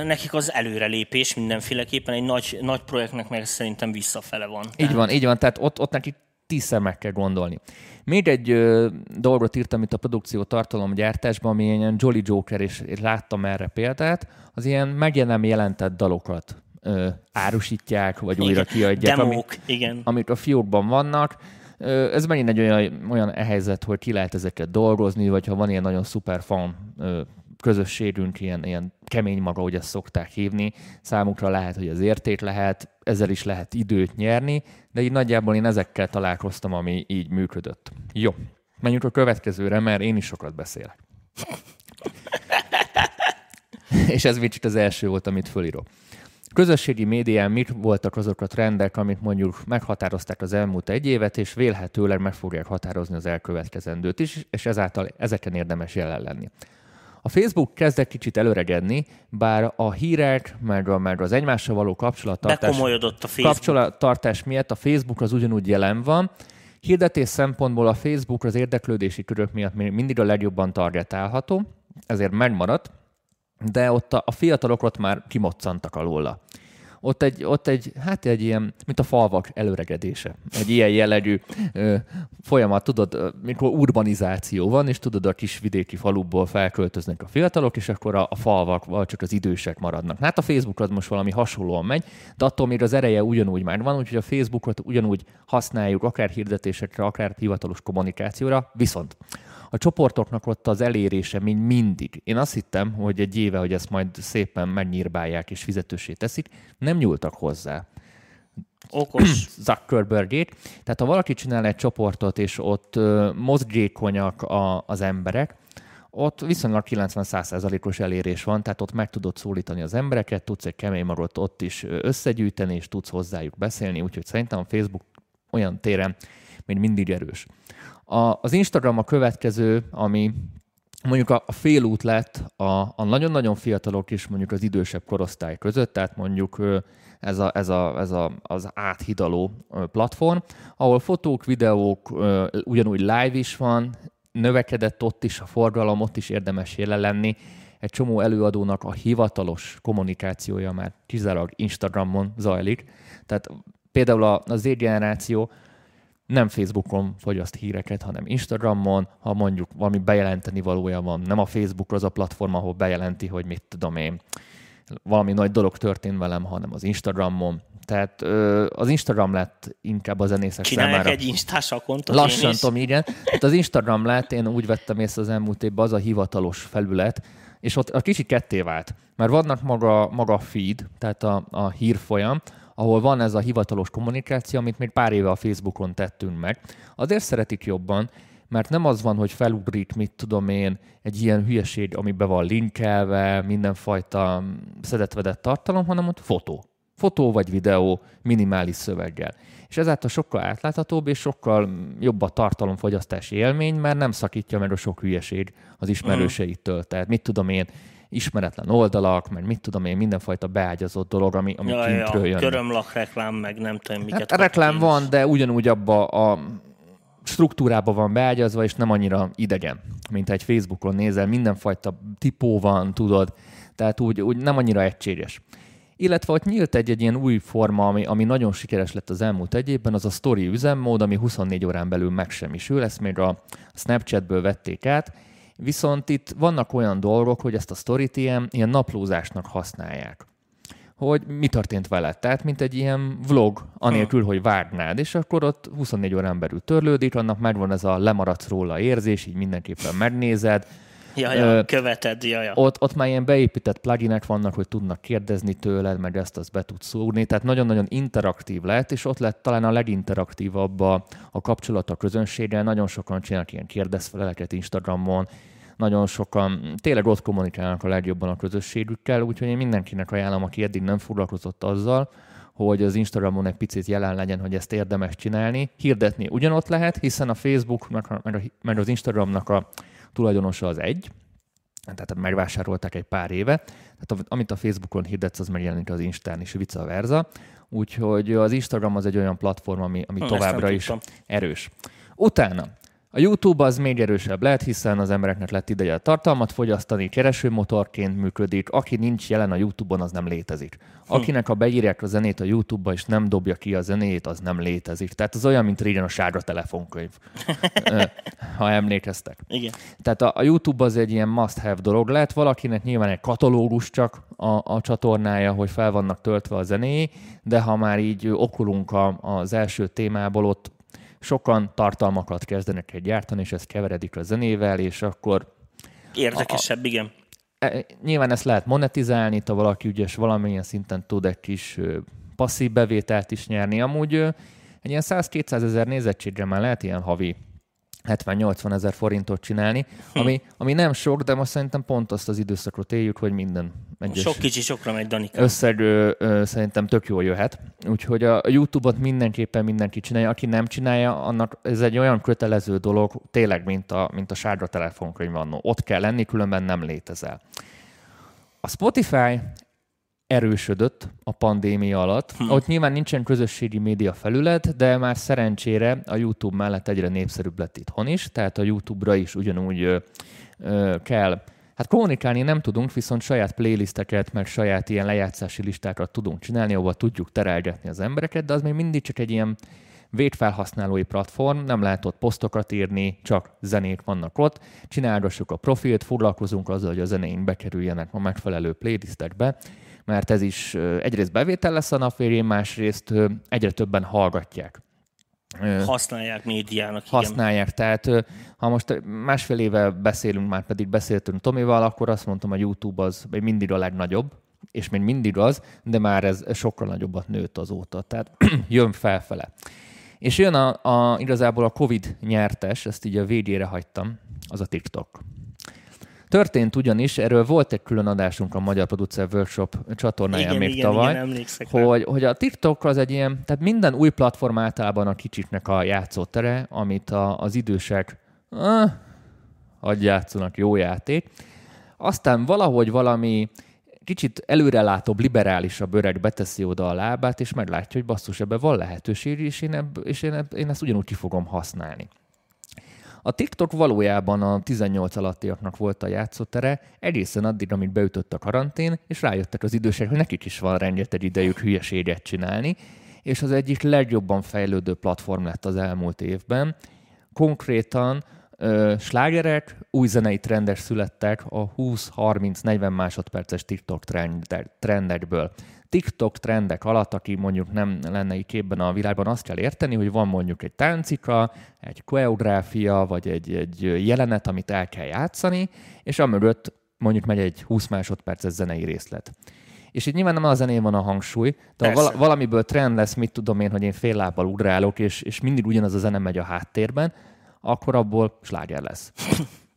nekik az előrelépés mindenféleképpen egy nagy, nagy projektnek meg szerintem visszafele van. Így tehát. van, így van, tehát ott, ott nekik tízszer meg kell gondolni. Még egy ö, dolgot írtam itt a produkció tartalomgyártásban, ami ilyen Jolly Joker, és láttam erre példát, az ilyen meg nem jelentett dalokat ö, árusítják, vagy újra kiadják, amik, igen. amik a fiókban vannak. Ö, ez megint egy olyan, olyan helyzet, hogy ki lehet ezeket dolgozni, vagy ha van ilyen nagyon szuper fan ö, közösségünk, ilyen, ilyen kemény maga, hogy ezt szokták hívni. Számukra lehet, hogy az érték lehet, ezzel is lehet időt nyerni, de így nagyjából én ezekkel találkoztam, ami így működött. Jó, menjünk a következőre, mert én is sokat beszélek. És ez vicc az első volt, amit fölírok. Közösségi médián mit voltak azok a trendek, amik mondjuk meghatározták az elmúlt egy évet, és vélhetőleg meg fogják határozni az elkövetkezendőt is, és ezáltal ezeken érdemes jelen lenni. A Facebook kezdett kicsit előregedni, bár a hírek, meg, a, meg az egymással való kapcsolattartás, a kapcsolattartás miatt a Facebook az ugyanúgy jelen van, Hirdetés szempontból a Facebook az érdeklődési körök miatt mindig a legjobban targetálható, ezért megmaradt, de ott a, a fiatalok ott már kimoccantak alóla. Ott egy, ott egy, hát egy ilyen, mint a falvak előregedése. Egy ilyen jellegű ö, folyamat, tudod, mikor urbanizáció van, és tudod, a kis vidéki faluból felköltöznek a fiatalok, és akkor a, a falvak, vagy csak az idősek maradnak. Hát a Facebook az most valami hasonlóan megy, de attól még az ereje ugyanúgy már van, úgyhogy a Facebookot ugyanúgy használjuk, akár hirdetésekre, akár hivatalos kommunikációra, viszont a csoportoknak ott az elérése még mindig. Én azt hittem, hogy egy éve, hogy ezt majd szépen megnyírbálják és fizetőssé teszik, nem nyúltak hozzá. Okos. Zuckerbergék. Tehát ha valaki csinál egy csoportot, és ott uh, mozgékonyak a, az emberek, ott viszonylag kilencven-száz százalékos elérés van, tehát ott meg tudod szólítani az embereket, tudsz egy kemény magot ott is összegyűjteni, és tudsz hozzájuk beszélni, úgyhogy szerintem a Facebook olyan téren még mindig erős. A, az Instagram a következő, ami mondjuk a, a félút lett a, a nagyon-nagyon fiatalok és mondjuk az idősebb korosztály között, tehát mondjuk ez, a, ez, a, ez a, az áthidaló platform, ahol fotók, videók, ugyanúgy live is van, növekedett ott is a forgalom, ott is érdemes jelen lenni. Egy csomó előadónak a hivatalos kommunikációja már kizárólag Instagramon zajlik. Tehát például az Z-generáció nem Facebookon fogyaszt híreket, hanem Instagramon, ha mondjuk valami bejelenteni valója van. Nem a Facebook az a platform, ahol bejelenti, hogy mit tudom én, valami nagy dolog történt velem, hanem az Instagramon. Tehát az Instagram lett inkább a zenészek csinálják számára. Csinálják egy Instás akontot. Lassan, Tom, igen. Tehát az Instagram lett, én úgy vettem észre az elmúlt évben, az a hivatalos felület, és ott a kicsi ketté vált. Mert vannak maga, maga feed, tehát a, a hírfolyam, ahol van ez a hivatalos kommunikáció, amit még pár éve a Facebookon tettünk meg. Azért szeretik jobban, mert nem az van, hogy felugrik, mit tudom én, egy ilyen hülyeség, amiben van linkelve, mindenfajta szedetvedett tartalom, hanem ott fotó. Fotó vagy videó minimális szöveggel. És ezáltal sokkal átláthatóbb és sokkal jobb a tartalomfogyasztási élmény, mert nem szakítja meg a sok hülyeség az ismerőseitől. Tehát mit tudom én, ismeretlen oldalak, meg mit tudom én, mindenfajta beágyazott dolog, ami, ami ja, kintről ja, jön. Körömlak reklám, meg nem tudom miket. Hát, reklám kint van, de ugyanúgy abba a struktúrában van beágyazva, és nem annyira idegen, mint egy Facebookon nézel, mindenfajta tipó van, tudod, tehát úgy, úgy nem annyira egységes. Illetve ott nyílt egy, egy ilyen új forma, ami, ami nagyon sikeres lett az elmúlt egy évben, az a story üzemmód, ami huszonnégy órán belül megsemmisül, ezt még a Snapchatből vették át. Viszont itt vannak olyan dolgok, hogy ezt a sztorit ilyen, ilyen naplózásnak használják. Hogy mi történt veled? Tehát mint egy ilyen vlog, anélkül, hogy vágnád, és akkor ott huszonnégy órán belül törlődik, annak megvan ez a lemaradsz róla érzés, így mindenképpen megnézed. Jaja, Ö, követed, jaja. Ott, ott már ilyen beépített pluginek vannak, hogy tudnak kérdezni tőled, meg ezt azt be tudsz szúrni. Tehát nagyon-nagyon interaktív lett, és ott lett talán a leginteraktívabb a, a kapcsolat a közönséggel. Nagyon sokan csinálnak ilyen kérdezfeleleket Instagramon, nagyon sokan tényleg ott kommunikálnak a legjobban a közösségükkel, úgyhogy én mindenkinek ajánlom, aki eddig nem foglalkozott azzal, hogy az Instagramon egy picit jelen legyen, hogy ezt érdemes csinálni. Hirdetni ugyanott lehet, hiszen a Facebook, meg, a, meg, a, meg az Instagramnak a tulajdonosa az egy, tehát megvásárolták egy pár éve, tehát amit a Facebookon hirdetsz, az megjelenik az Instán is, vice versa. Úgyhogy az Instagram az egy olyan platform, ami, ami továbbra is erős. Utána a YouTube az még erősebb lett, hiszen az embereknek lett ideje a tartalmat fogyasztani, keresőmotorként működik, aki nincs jelen a YouTube-on, az nem létezik. Akinek ha beírják a zenét a YouTube-ba, és nem dobja ki a zenéjét, az nem létezik. Tehát az olyan, mint régen a sárga telefonkönyv, ha emlékeztek. Igen. Tehát a YouTube az egy ilyen must-have dolog lett, valakinek nyilván egy katalógus csak a, a csatornája, hogy fel vannak töltve a zenéi, de ha már így okulunk a, az első témából, ott sokan tartalmakat kezdenek egy gyártani, és ez keveredik a zenével, és akkor... Érdekesebb, a, igen. E, nyilván ezt lehet monetizálni, ha valaki ügyes valamilyen szinten tud egy kis ö, passzív bevételt is nyerni. Amúgy ö, egy ilyen száz-kétszázezer nézettségre már lehet ilyen havi hetven-nyolcvanezer forintot csinálni, hm. ami, ami nem sok, de most szerintem pont azt az időszakot éljük, hogy minden egyes sok kicsi sokra megy, Danika. Összeg ö, ö, szerintem tök jól jöhet. Úgyhogy a YouTube-ot mindenképpen mindenki csinálja. Aki nem csinálja, annak ez egy olyan kötelező dolog, tényleg, mint a, mint a sárga telefonkönyv annó. Ott kell lenni, különben nem létezel. A Spotify erősödött a pandémia alatt. Hm. Ott nyilván nincsen közösségi média felület, de már szerencsére a YouTube mellett egyre népszerűbb lett itthon is, tehát a YouTube-ra is ugyanúgy ö, ö, kell. Hát kommunikálni nem tudunk, viszont saját playlisteket, meg saját ilyen lejátszási listákat tudunk csinálni, ahol tudjuk terelgetni az embereket, de az még mindig csak egy ilyen végfelhasználói platform, nem lehet ott posztokat írni, csak zenék vannak ott. Csinálgassuk a profilt, foglalkozunk azzal, hogy a zenéink bekerüljenek a megfelelő playlistekbe, mert ez is egyrészt bevétel lesz a nap végén, másrészt egyre többen hallgatják. Használják médiának. Használják, igen. Tehát ha most másfél éve beszélünk, már pedig beszéltünk Tomival, akkor azt mondtam, a YouTube az még mindig a legnagyobb, és még mindig az, de már ez sokkal nagyobbat nőtt azóta, tehát jön felfele. És jön a, a, igazából a Covid nyertes, ezt így a végére hagytam, az a TikTok. Történt ugyanis, erről volt egy külön adásunk a Magyar Producer Workshop csatornáján igen, még igen, tavaly, igen, hogy, hogy a TikTok az egy ilyen, tehát minden új platform általában a kicsiknek a játszótere, amit a, az idősek ah, hadd játszanak, jó játék. Aztán valahogy valami kicsit előrelátóbb, liberálisabb öreg beteszi oda a lábát, és meglátja, hogy basszus, ebben van lehetőség, és én, ebb, és én, ebb, én ezt ugyanúgy ki fogom használni. A TikTok valójában a tizennyolc alattiaknak volt a játszótere, egészen addig, amíg beütött a karantén, és rájöttek az idősek, hogy nekik is van rengeteg idejük hülyeséget csinálni, és az egyik legjobban fejlődő platform lett az elmúlt évben. Konkrétan ö, slágerek, új zenei trendek születtek a húsz-harminc-negyven másodperces TikTok trendek, trendekből. TikTok trendek alatt, aki mondjuk nem lenne így képben a világban, azt kell érteni, hogy van mondjuk egy táncika, egy koreográfia, vagy egy, egy jelenet, amit el kell játszani, és amögött mondjuk megy egy húsz másodperces zenei részlet. És itt nyilván nem a zenén van a hangsúly, de val- valamiből trend lesz, mit tudom én, hogy én fél lábbal ugrálok, és, és mindig ugyanaz a zene megy a háttérben, akkor abból sláger lesz.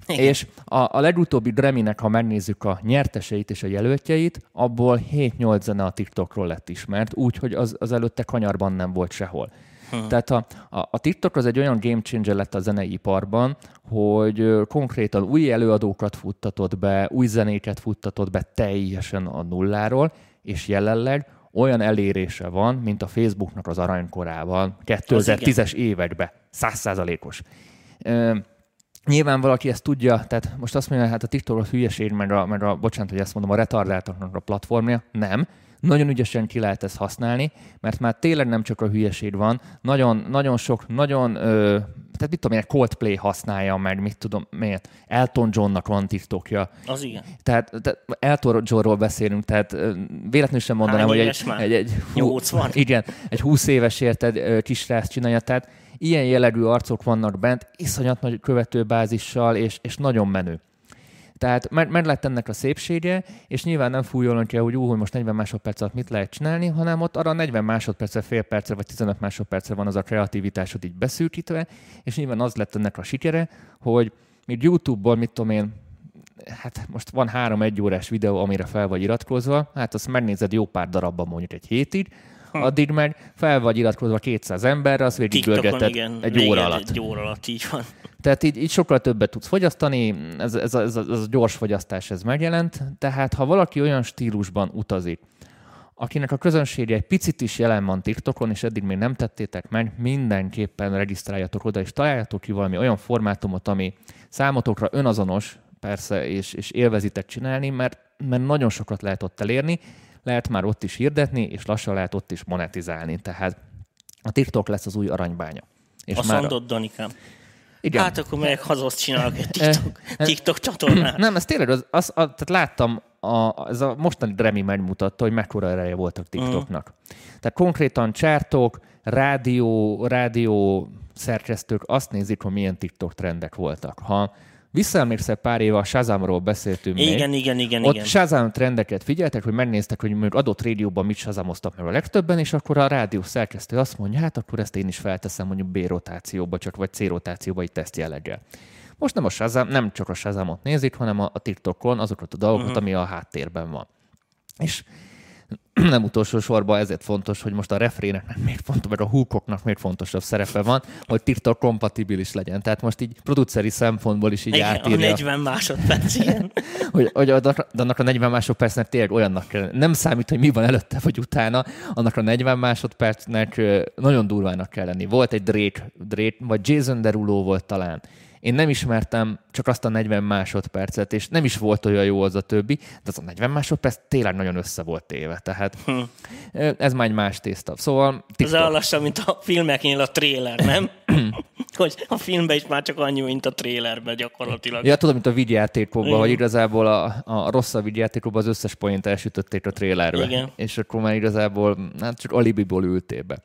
És a, a legutóbbi Grammy-nek, ha megnézzük a nyerteseit és a jelöltjeit, abból hét-nyolc zene a TikTokról lett ismert, úgyhogy az, az előtte kanyarban nem volt sehol. Hmm. Tehát a, a, a TikTok az egy olyan game changer lett a zeneiparban, hogy konkrétan új előadókat futtatott be, új zenéket futtatott be teljesen a nulláról, és jelenleg olyan elérése van, mint a Facebooknak az aranykorában, kétezer-tízes években, száz százalékos. Nyilván valaki ezt tudja, tehát most azt mondja, hát a TikTok a hülyeség, meg a, meg a, bocsánat, hogy ezt mondom, a retardáltaknak a platformja, nem. Nagyon ügyesen ki lehet ezt használni, mert már tényleg nem csak a hülyeség van, nagyon, nagyon sok, nagyon, ö, tehát mit tudom én, Coldplay használja meg, mit tudom én, Elton Johnnak van TikTokja. Az igen. Tehát, tehát Elton Johnról beszélünk, tehát ö, véletlenül sem mondanám, hogy egy, egy, egy, hú, igen, egy húsz éves érted kisrác csinálja, tehát ilyen jellegű arcok vannak bent, iszonyat nagy követőbázissal, és, és nagyon menő. Tehát meg, meg lett ennek a szépsége, és nyilván nem fújolunk ki, hogy ú, hogy most negyven másodperc alatt mit lehet csinálni, hanem ott arra negyven másodperce, fél perce, vagy tizenöt másodperce van az a kreativitásod így beszűkítve, és nyilván az lett ennek a sikere, hogy még YouTube-ból, mit tudom én, hát most van három egyórás videó, amire fel vagy iratkozva, hát azt megnézed jó pár darabban mondjuk egy hétig, addig meg fel vagy iratkozva kétszáz emberre, azt végigölgeted egy óra alatt. Egy óra alatt, így van. Tehát így, így sokkal többet tudsz fogyasztani, ez, ez, ez, ez a gyors fogyasztás, ez megjelent, tehát ha valaki olyan stílusban utazik, akinek a közönsége egy picit is jelen van TikTokon, és eddig még nem tettétek meg, mindenképpen regisztráljatok oda, és találjatok ki valami olyan formátumot, ami számotokra önazonos, persze, és, és élvezitek csinálni, mert, mert nagyon sokat lehet ott elérni, lehet már ott is hirdetni, és lassan lehet ott is monetizálni. Tehát a TikTok lesz az új aranybánya. És azt mondod, Danikám. Igen. Hát akkor melyek haza, azt csinálok egy TikTok, TikTok csatornát. Nem, ez tényleg, az, az, az, tehát láttam, a, ez a mostani Grammy megmutatta, hogy mekkora ereje voltak TikToknak. Uh-huh. Tehát konkrétan csártok, rádió, rádió szerkesztők azt nézik, hogy milyen TikTok trendek voltak. Ha visszaemlékszel, pár éve a Shazamról beszéltünk igen, még. Igen, igen, igen. Ott igen. Shazam trendeket figyeltek, hogy megnéztek, hogy mondjuk adott régióban mit shazamoztak meg a legtöbben, és akkor a rádió szerkesztő azt mondja, hát akkor ezt én is felteszem mondjuk B-rotációba, csak vagy C-rotációba, így teszt jelleggel. Most nem, a Shazam, nem csak a Shazamot nézik, hanem a TikTokon azokat a dolgokat, uh-huh. ami a háttérben van. És nem utolsó sorban ezért fontos, hogy most a refrének miért fontos, mert a hookoknak miért fontosabb szerepe van, hogy TikTok kompatibilis legyen. Tehát most így produceri szempontból is így igen, átírja. A negyven másodperc ilyen. hogy, hogy annak a negyven másodpercnek tényleg olyannak kell. Nem számít, hogy mi van előtte vagy utána, annak a negyven másodpercnek nagyon durvának kell lenni. Volt egy Drake, Drake vagy Jason Derulo volt talán. Én nem ismertem csak azt a negyven másodpercet, és nem is volt olyan jó az a többi, de az a negyven másodperc tényleg nagyon össze volt téve, tehát hm. ez már egy más tészta. Szóval TikTok. Ez lassan, mint a filmeknél a tréler, nem? Hogy a filmben is már csak annyi, mint a trélerben gyakorlatilag. Ja, tudom, mint a vígjátékokban, hogy igazából a, a rosszabb vígjátékokban az összes point elsütötték a trélerbe. Igen. És akkor már igazából hát csak alibiból ültél be.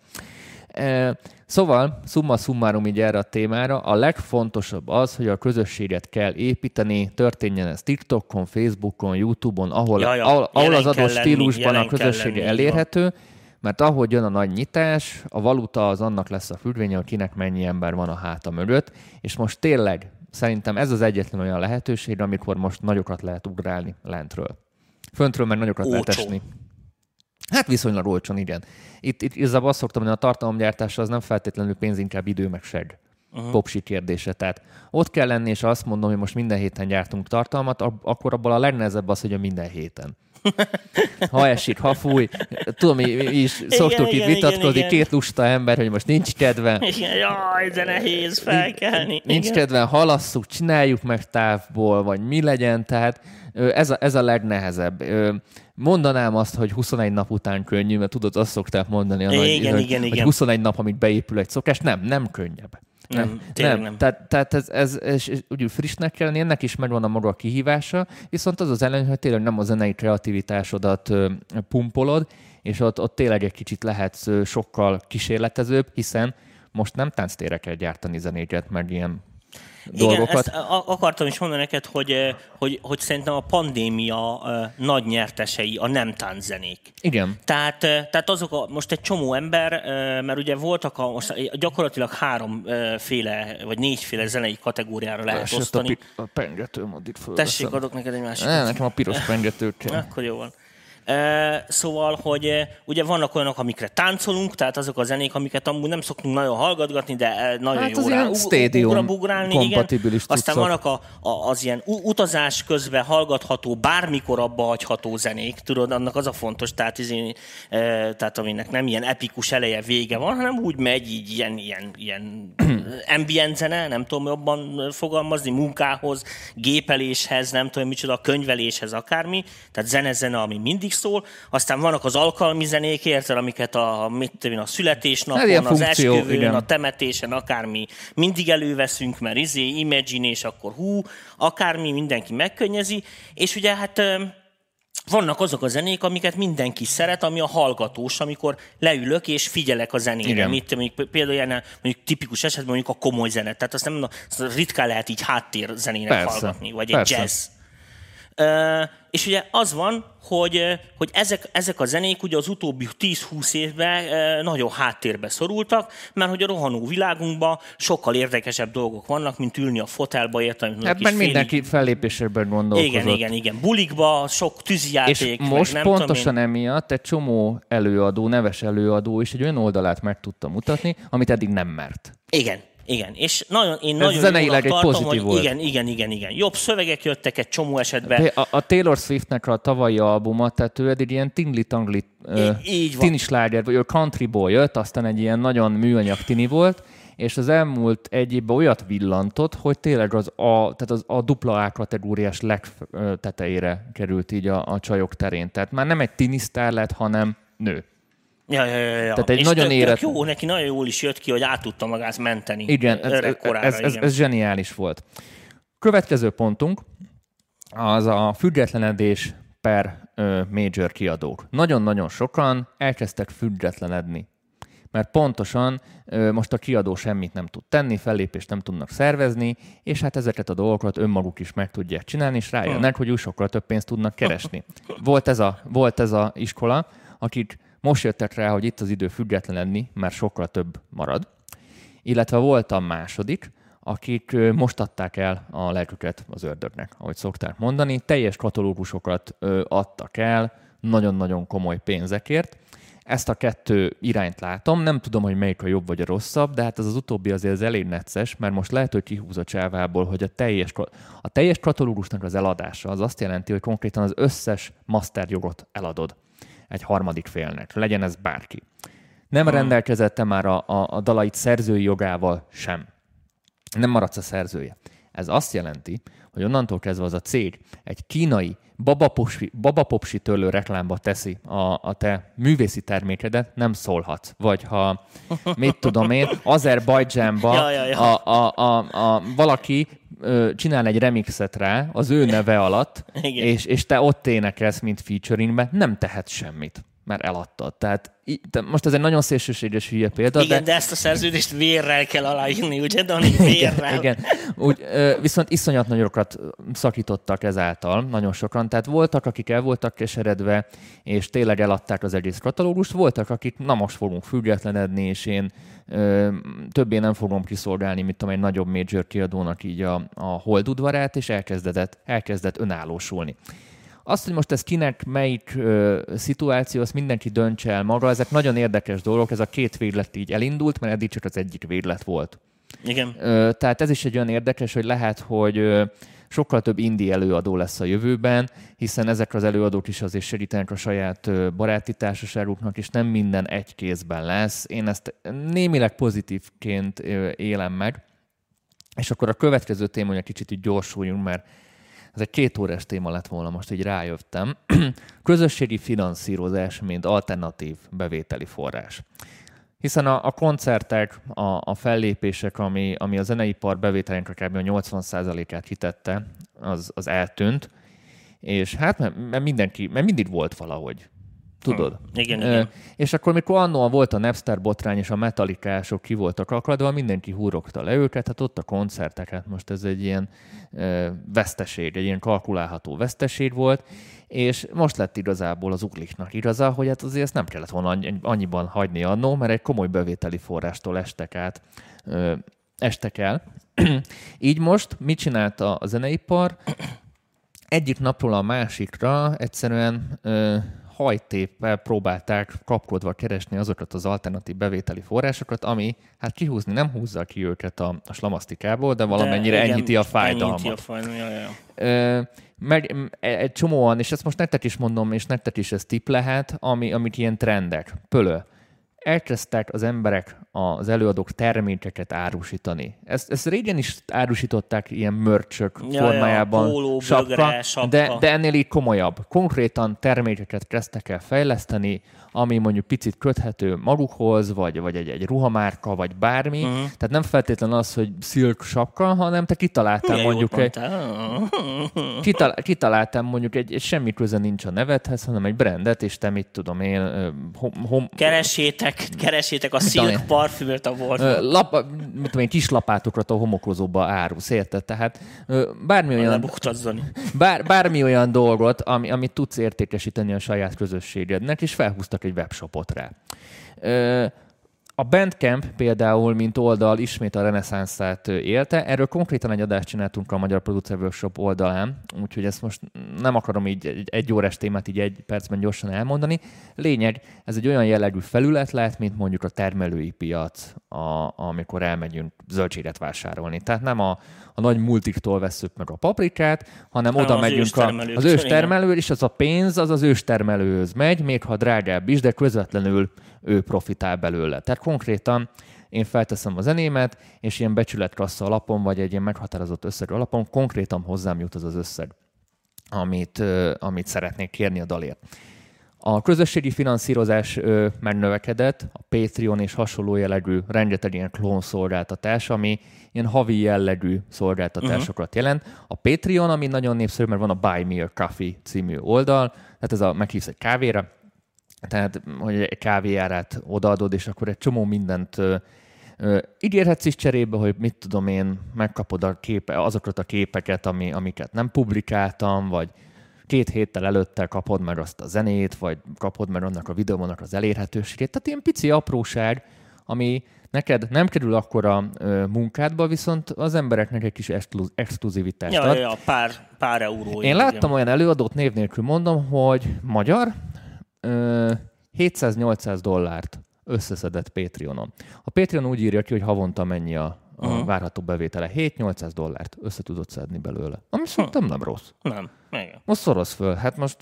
Szóval, summa summarum így erre a témára, a legfontosabb az, hogy a közösséget kell építeni, történjen ez TikTokon, Facebookon, YouTube-on, ahol, ja, ja. ahol, ahol az adott stílusban lenni, a közössége lenni, elérhető, van. Mert ahogy jön a nagy nyitás, a valuta az annak lesz a függvénye, akinek mennyi ember van a háta mögött, és most tényleg szerintem ez az egyetlen olyan lehetőség, amikor most nagyokat lehet ugrálni lentről. Föntről meg nagyokat Ócsó. lehet esni. Hát viszonylag olcsón, igen. Itt, itt igazából azt szoktam, hogy a tartalomgyártása az nem feltétlenül pénz, inkább idő meg seg. Uh-huh. Popsi kérdése. Tehát ott kell lenni, és azt mondom, hogy most minden héten gyártunk tartalmat, ab, akkor abból a legnehezebb az, hogy a minden héten. Ha esik, ha fúj. Tudom, mi is szoktuk igen, itt igen, vitatkozni, igen, két lusta ember, hogy most nincs kedve. Igen, jaj, de nehéz felkelni. Nincs igen. kedve, halasszuk, csináljuk meg távból, vagy mi legyen, tehát ez a, ez a legnehezebb. Mondanám azt, hogy huszonegy nap után könnyű, mert tudod, azt szokták mondani, a igen, nagy, igen, hogy, igen, hogy huszonegy nap, amíg beépül egy szokás, nem, nem könnyebb. Nem, nem. nem. Tehát, tehát ez, ez, ez, ez úgy frissnek kell lenni, ennek is megvan a maga kihívása, viszont az az előny, hogy tényleg nem a zenei kreativitásodat pumpolod, és ott, ott tényleg egy kicsit lehetsz sokkal kísérletezőbb, hiszen most nem tánctérre kell gyártani zenéket, meg ilyen igen, dolgokat. Ezt akartam is mondani neked, hogy, hogy, hogy szerintem a pandémia nagy nyertesei a nem tánczenék. Igen. Tehát, tehát azok a, most egy csomó ember, mert ugye voltak a, most gyakorlatilag háromféle, vagy négyféle zenei kategóriára lehet Lesz, osztani. Ezt a, pi- a pengetőm addig fölveszem. Tessék, adok neked egy másikat. Ne, nekem a piros pengetőt kell. Akkor jó van. Szóval, hogy ugye vannak olyanok, amikre táncolunk, tehát azok a zenék, amiket amúgy nem szoktunk nagyon hallgatgatni, de nagyon hát jó rá ugrabugrálni. Kompatibilis igen. Aztán vannak a, a, az ilyen utazás közben hallgatható, bármikor abba hagyható zenék, tudod, annak az a fontos, tehát, izé, e, tehát aminek nem ilyen epikus eleje, vége van, hanem úgy megy így ilyen, ilyen, ilyen ambient zene, nem tudom jobban fogalmazni, munkához, gépeléshez, nem tudom micsoda, könyveléshez, akármi, tehát zene-zene, ami mindig szól, aztán vannak az alkalmi zenék, érted, amiket a, mit, a születésnapon, hát az funkció, esküvőn, igen. a temetésen, akármi, mindig előveszünk, mert izé, imagine, és akkor hú, akármi, mindenki megkönnyezi, és ugye hát vannak azok a zenék, amiket mindenki szeret, ami a hallgatós, amikor leülök és figyelek a zenére. Mit, mondjuk, például ilyen mondjuk tipikus esetben mondjuk a komoly zene, tehát azt nem azt ritkán lehet így háttérzenének hallgatni, vagy persze. egy jazz. Uh, és ugye az van, hogy, hogy ezek, ezek a zenék ugye az utóbbi tíz-húsz évben uh, nagyon háttérbe szorultak, mert hogy a rohanó világunkban sokkal érdekesebb dolgok vannak, mint ülni a fotelba, értem. Ebben mindenki félig... fellépésében gondolkozott. Igen, igen, igen. Bulikba, sok tűzijáték. És meg, most nem pontosan én... emiatt egy csomó előadó, neves előadó is egy olyan oldalát meg tudta mutatni, amit eddig nem mert. Igen. Igen, és nagyon, én nagyon jónak tartom, hogy volt. igen, igen, igen, igen. Jobb szövegek jöttek egy csomó esetben. A, a Taylor Swiftnek a tavalyi albuma, tehát ő eddig ilyen tingli-tangli uh, tinisláger, vagy countryból jött, aztán egy ilyen nagyon műanyag tini volt, és az elmúlt egy évben olyat villantott, hogy tényleg az a, tehát az a dupla A kategóriás legtetejére került így a, a csajok terén. Tehát már nem egy tini sztár lett, hanem nő. Ja, ja, ja, ja. Tehát egy és nagyon tök, tök jó, neki nagyon jól is jött ki, hogy át tudta magát menteni. Igen, ez, ez, ez, ez, ez zseniális volt. Következő pontunk az a függetlenedés per major kiadók. Nagyon-nagyon sokan elkezdtek függetlenedni, mert pontosan most a kiadó semmit nem tud tenni, fellépést nem tudnak szervezni, és hát ezeket a dolgokat önmaguk is meg tudják csinálni, és rájönnek, hogy úgy sokkal több pénzt tudnak keresni. Volt ez a, volt ez a iskola, akik most jöttek rá, hogy itt az idő független lenni, mert sokkal több marad. Illetve volt a második, akik most adták el a lelküket az ördögnek, ahogy szokták mondani. Teljes katalógusokat adtak el, nagyon-nagyon komoly pénzekért. Ezt a kettő irányt látom, nem tudom, hogy melyik a jobb vagy a rosszabb, de hát ez az utóbbi azért az elég necces, mert most lehet, hogy kihúz a csávából, hogy a teljes, a teljes katalógusnak az eladása az azt jelenti, hogy konkrétan az összes masterjogot eladod egy harmadik félnek, legyen ez bárki. Nem rendelkezette már a, a, a dalait szerzői jogával sem. Nem maradsz a szerzője. Ez azt jelenti, hogy onnantól kezdve az a cég egy kínai babapopsi, babapopsi törlő reklámba teszi a, a te művészi termékedet, nem szólhatsz. Vagy ha, mit tudom én, Azerbajdzsánban ja, ja, ja. A, a, a, a, valaki ö, csinál egy remixet rá az ő neve alatt, és, és te ott énekelsz, mint featuringben, nem tehetsz semmit, mert eladtad. Tehát most ez egy nagyon szélsőséges hülye példa. Igen, de, de ezt a szerződést vérrel kell aláírni, ugye, Dani? Vérrel. Igen, igen. Úgy, viszont iszonyat nagyokat szakítottak ezáltal, nagyon sokan. Tehát voltak, akik el voltak keseredve, és tényleg eladták az egész katalógust, voltak, akik na most fogunk függetlenedni, és én ö, többé nem fogom kiszolgálni, mit tudom, egy nagyobb major kiadónak így a, a holdudvarát, és elkezdett, elkezdett önállósulni. Azt, hogy most ez kinek melyik ö, szituáció, azt mindenki döntse el maga. Ezek nagyon érdekes dolgok. Ez a két véglet így elindult, mert eddig csak az egyik véglet volt. Igen. Ö, tehát ez is egy olyan érdekes, hogy lehet, hogy ö, sokkal több indie előadó lesz a jövőben, hiszen ezek az előadók is azért segítenek a saját ö, baráti társaságuknak, és nem minden egy kézben lesz. Én ezt némileg pozitívként ö, élem meg. És akkor a következő téma, hogy egy kicsit így gyorsuljunk, mert ez egy két órás téma lett volna, most így rájöttem. Közösségi finanszírozás, mint alternatív bevételi forrás. Hiszen a, a koncertek, a, a fellépések, ami, ami a zeneipar bevételének kb. A nyolcvan százalékát kitette, az, az eltűnt. És hát mert mindenki, mert mindig volt valahogy. Tudod? Hmm. Igen, e, igen. És akkor, mikor annól volt a Napster botrány, és a metalikások ki voltak akadva, mindenki húrogta le őket, hát ott a koncerteket. Most ez egy ilyen e, veszteség, egy ilyen kalkulálható veszteség volt, és most lett igazából az ugliknak igaza, hogy hát azért ezt nem kellett volna annyiban hagyni annó, mert egy komoly bevételi forrástól estek át, e, estek el. Így most mit csinált a zeneipar? Egyik napról a másikra egyszerűen... E, hajtéppel próbálták kapkodva keresni azokat az alternatív bevételi forrásokat, ami hát kihúzni nem húzza ki őket a, a slamasztikából, de valamennyire de, igen, enyhíti a fájdalmat. Enyhíti a fájdalmat. Ö, meg egy csomóan, és ezt most nektek is mondom, és nektek is ez tipp lehet, ami, amik ilyen trendek, pölő. Elkezdtek az emberek, az előadók termékeket árusítani. Ezt, ezt régen is árusították ilyen mörcsök ja, formájában, ja, póló, sapka, bögre, sapka. De, de ennél így komolyabb. Konkrétan termékeket kezdtek el fejleszteni, ami mondjuk picit köthető magukhoz, vagy, vagy egy, egy ruhamárka, vagy bármi. Uh-huh. Tehát nem feltétlenül az, hogy silk sapka, hanem te kitaláltál Milyen mondjuk egy... Kital- kitaláltál mondjuk egy, egy semmi köze nincs a nevedhez, hanem egy brandet, és te mit tudom én... Hom- hom- keresétek Keresétek a silk parfümöt a boltban. Lap, mit tudom én, kislapátokat a homokozóba árulsz, érted? Tehát bármi olyan, bár, bármi olyan dolgot, ami, amit tudsz értékesíteni a saját közösségednek, és felhúztak egy webshopot rá. A Bandcamp például, mint oldal, ismét a reneszánszát élte. Erről konkrétan egy adást csináltunk a Magyar Producer Workshop oldalán, úgyhogy ezt most nem akarom így egy, egy órás témát így egy percben gyorsan elmondani. Lényeg, ez egy olyan jellegű felület lehet, mint mondjuk a termelői piac, a, amikor elmegyünk zöldséget vásárolni. Tehát nem a, a nagy multiktól vesszük meg a paprikát, hanem nem, oda az megyünk őstermelők. A, az őstermelő, és az a pénz az az őstermelőhöz megy, még ha drágább is, de közvetlenül ő profitál belőle. Tehát konkrétan én felteszem a zenémet, és ilyen becsületkassza alapon, vagy egy ilyen meghatározott összeg alapon konkrétan hozzám jut az az összeg, amit, amit szeretnék kérni a dalért. A közösségi finanszírozás megnövekedett, a Patreon és hasonló jellegű rengeteg ilyen klón szolgáltatás, ami ilyen havi jellegű szolgáltatásokat uh-huh. jelent. A Patreon, ami nagyon népszerű, mert van a Buy Me A Coffee című oldal, tehát ez a meghívsz egy kávéra, tehát, hogy egy kávéjárát odaadod, és akkor egy csomó mindent ö, ö, ígérhetsz is cserébe, hogy mit tudom én, megkapod a képe, azokat a képeket, ami, amiket nem publikáltam, vagy két héttel előtte kapod meg azt a zenét, vagy kapod meg annak a videónak az elérhetőségét. Tehát ilyen pici apróság, ami neked nem kerül akkora ö, munkádba, viszont az embereknek egy kis exkluz, exkluzivitást ad. Ja, ja, pár, pár euró. Én láttam igen. olyan előadót, név nélkül mondom, hogy magyar, hétszáz-nyolcszáz dollárt összeszedett Patreonon. A Patreon úgy írja ki, hogy havonta mennyi a, a uh-huh. várható bevétele. hétszáz-nyolcszáz dollárt össze tudod szedni belőle. Ami szerintem nem rossz. Nem. Igen. Most szoroz föl. Hát most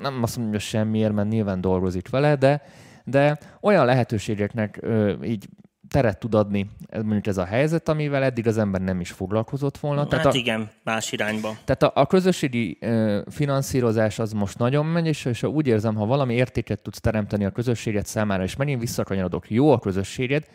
nem azt mondja semmiért, mert nyilván dolgozik vele, de, de olyan lehetőségeknek ö, így teret tud adni, mondjuk ez a helyzet, amivel eddig az ember nem is foglalkozott volna. Hát tehát a, igen, más irányba. Tehát a, a közösségi ö, finanszírozás az most nagyon megy, és, és úgy érzem, ha valami értéket tudsz teremteni a közösséged számára, és megint visszakanyarodok, jó a közösséged,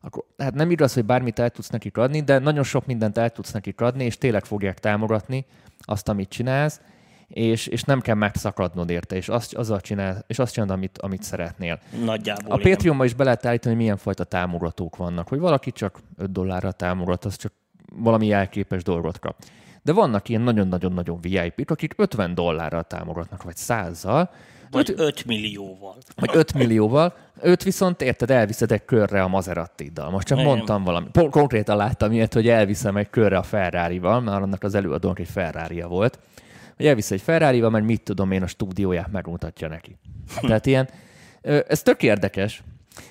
akkor hát nem igaz, hogy bármit el tudsz nekik adni, de nagyon sok mindent el tudsz nekik adni, és tényleg fogják támogatni azt, amit csinálsz, és, és nem kell megszakadnod érte, és azt, azzal csinál, és azt csinálod, amit, amit szeretnél. Nagyjából. A Patreonba is be lehet állítani, hogy milyen fajta támogatók vannak, hogy valaki csak öt dollárra támogat, az csak valami jelképes dolgot kap. De vannak ilyen nagyon-nagyon-nagyon vé í pé-k, akik ötven dollárral támogatnak, vagy százzal. Vagy öt millióval. Vagy öt millióval. Őt viszont, érted, elviszed egy körre a Maseratiddal. Most csak nem. mondtam valami. Konkrétan láttam ilyet, hogy elviszem egy körre a Ferrarival, mert annak az előadónk egy Ferraria volt. Hogy elvisz egy Ferrarival, mert mit tudom én, a stúdióját megmutatja neki. Tehát ilyen, ez tök érdekes.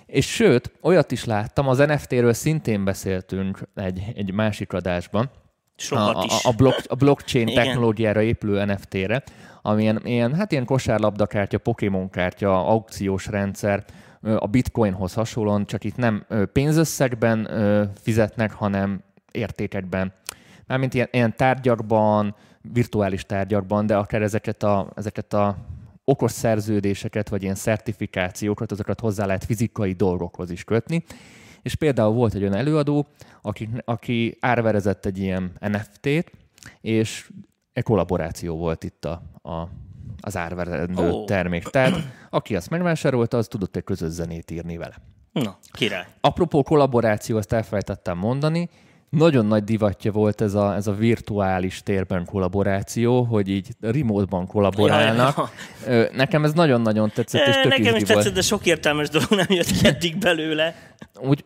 És sőt, olyat is láttam, az en ef té-ről szintén beszéltünk egy, egy másik adásban, Sokat a, is. A, a, blok, a blockchain technológiára épülő en ef té-re, ami ilyen, ilyen, hát ilyen kosárlabdakártya, Pokémon-kártya, aukciós rendszer, a bitcoinhoz hasonlóan, csak itt nem pénzösszegben fizetnek, hanem értékekben. Mármint ilyen, ilyen tárgyakban, virtuális tárgyakban, de akár ezeket a, ezeket a okos szerződéseket, vagy ilyen szertifikációkat, azokat hozzá lehet fizikai dolgokhoz is kötni. És például volt egy olyan előadó, aki, aki árverezett egy ilyen en ef té-t, és egy kollaboráció volt itt a, a, az árverendő oh. termék. Tehát aki azt megvásárolta, az tudott egy közös zenét írni vele. Na, király. Apropó kollaboráció, azt elfelejtettem mondani, nagyon nagy divatja volt ez a, ez a virtuális térben kollaboráció, hogy így remote-ban kollaborálnak. Jaj, nekem ez nagyon-nagyon tetszett, e, és tök Nekem is tetszett, volt. De sok értelmes dolog nem jött eddig belőle.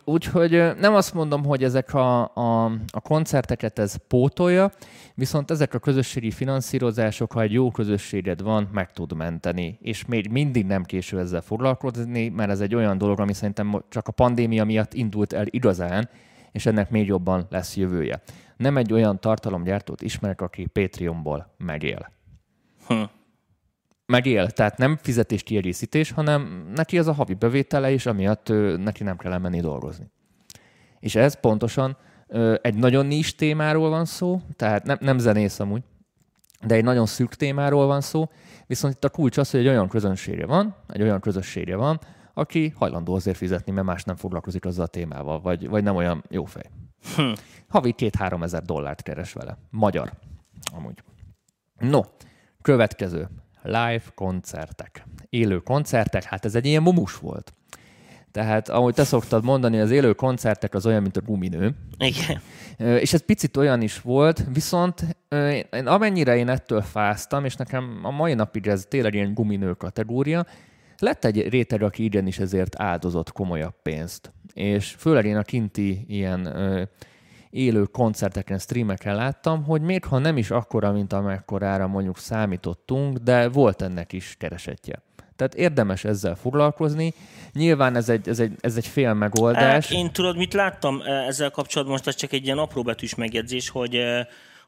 Úgyhogy úgy, nem azt mondom, hogy ezek a, a, a koncerteket ez pótolja, viszont ezek a közösségi finanszírozások, ha egy jó közösséged van, meg tud menteni. És még mindig nem késő ezzel foglalkozni, mert ez egy olyan dolog, ami szerintem csak a pandémia miatt indult el igazán, és ennek még jobban lesz jövője. Nem egy olyan tartalomgyártót ismerek, aki Patreonból megél. Hm. Megél, tehát nem fizetés kiegészítés, hanem neki ez a havi bevétele is, amiatt ő, neki nem kell elmenni dolgozni. És ez pontosan ö, egy nagyon nincs témáról van szó, tehát nem, nem zenész amúgy, de egy nagyon szűk témáról van szó, viszont itt a kulcs az, hogy egy olyan közönsége van, egy olyan közössége van, aki hajlandó azért fizetni, mert más nem foglalkozik azzal a témával, vagy, vagy nem olyan jó fej. Hm. Havi két-három ezer dollárt keres vele. Magyar. Amúgy. No, következő. Live koncertek. Élő koncertek. Hát ez egy ilyen mumus volt. Tehát, ahogy te szoktad mondani, az élő koncertek az olyan, mint a guminő. Igen. És ez picit olyan is volt, viszont én, amennyire én ettől fáztam, és nekem a mai napig ez tényleg ilyen guminő kategória, lett egy réteg, aki igenis ezért áldozott komolyabb pénzt. És főleg én a kinti ilyen ö, élő koncerteken, streameken láttam, hogy még ha nem is akkora, mint amekkorára mondjuk számítottunk, de volt ennek is keresetje. Tehát érdemes ezzel foglalkozni. Nyilván ez egy, ez egy, ez egy fél megoldás. Én tudod, mit láttam ezzel kapcsolatban? Most ez csak egy ilyen apróbetűs megjegyzés, hogy...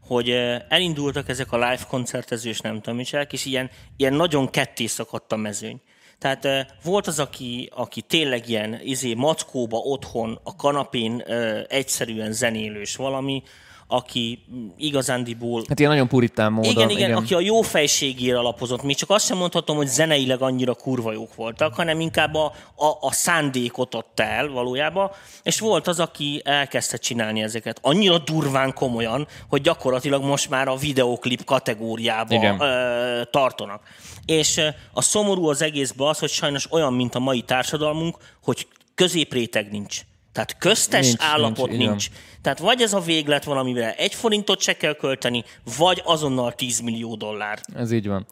hogy elindultak ezek a live koncertezős, nem tudom, és ilyen, ilyen nagyon ketté szakadt a mezőny. Tehát eh, volt az, aki, aki tényleg ilyen izé, mackóba otthon, a kanapén eh, egyszerűen zenélős valami, aki igazándiból... Hát ilyen nagyon puritán módon. Igen, igen, igen, aki a jó fejségére alapozott. Még csak azt sem mondhatom, hogy zeneileg annyira kurva jók voltak, hanem inkább a, a, a szándékot adta el valójában, és volt az, aki elkezdte csinálni ezeket. Annyira durván komolyan, hogy gyakorlatilag most már a videóklip kategóriába ö, tartanak. És a szomorú az egészben az, hogy sajnos olyan, mint a mai társadalmunk, hogy középréteg nincs. Tehát köztes nincs, állapot nincs. nincs. Tehát vagy ez a véglet van, amivel egy forintot se kell költeni, vagy azonnal tíz millió dollár. Ez így van.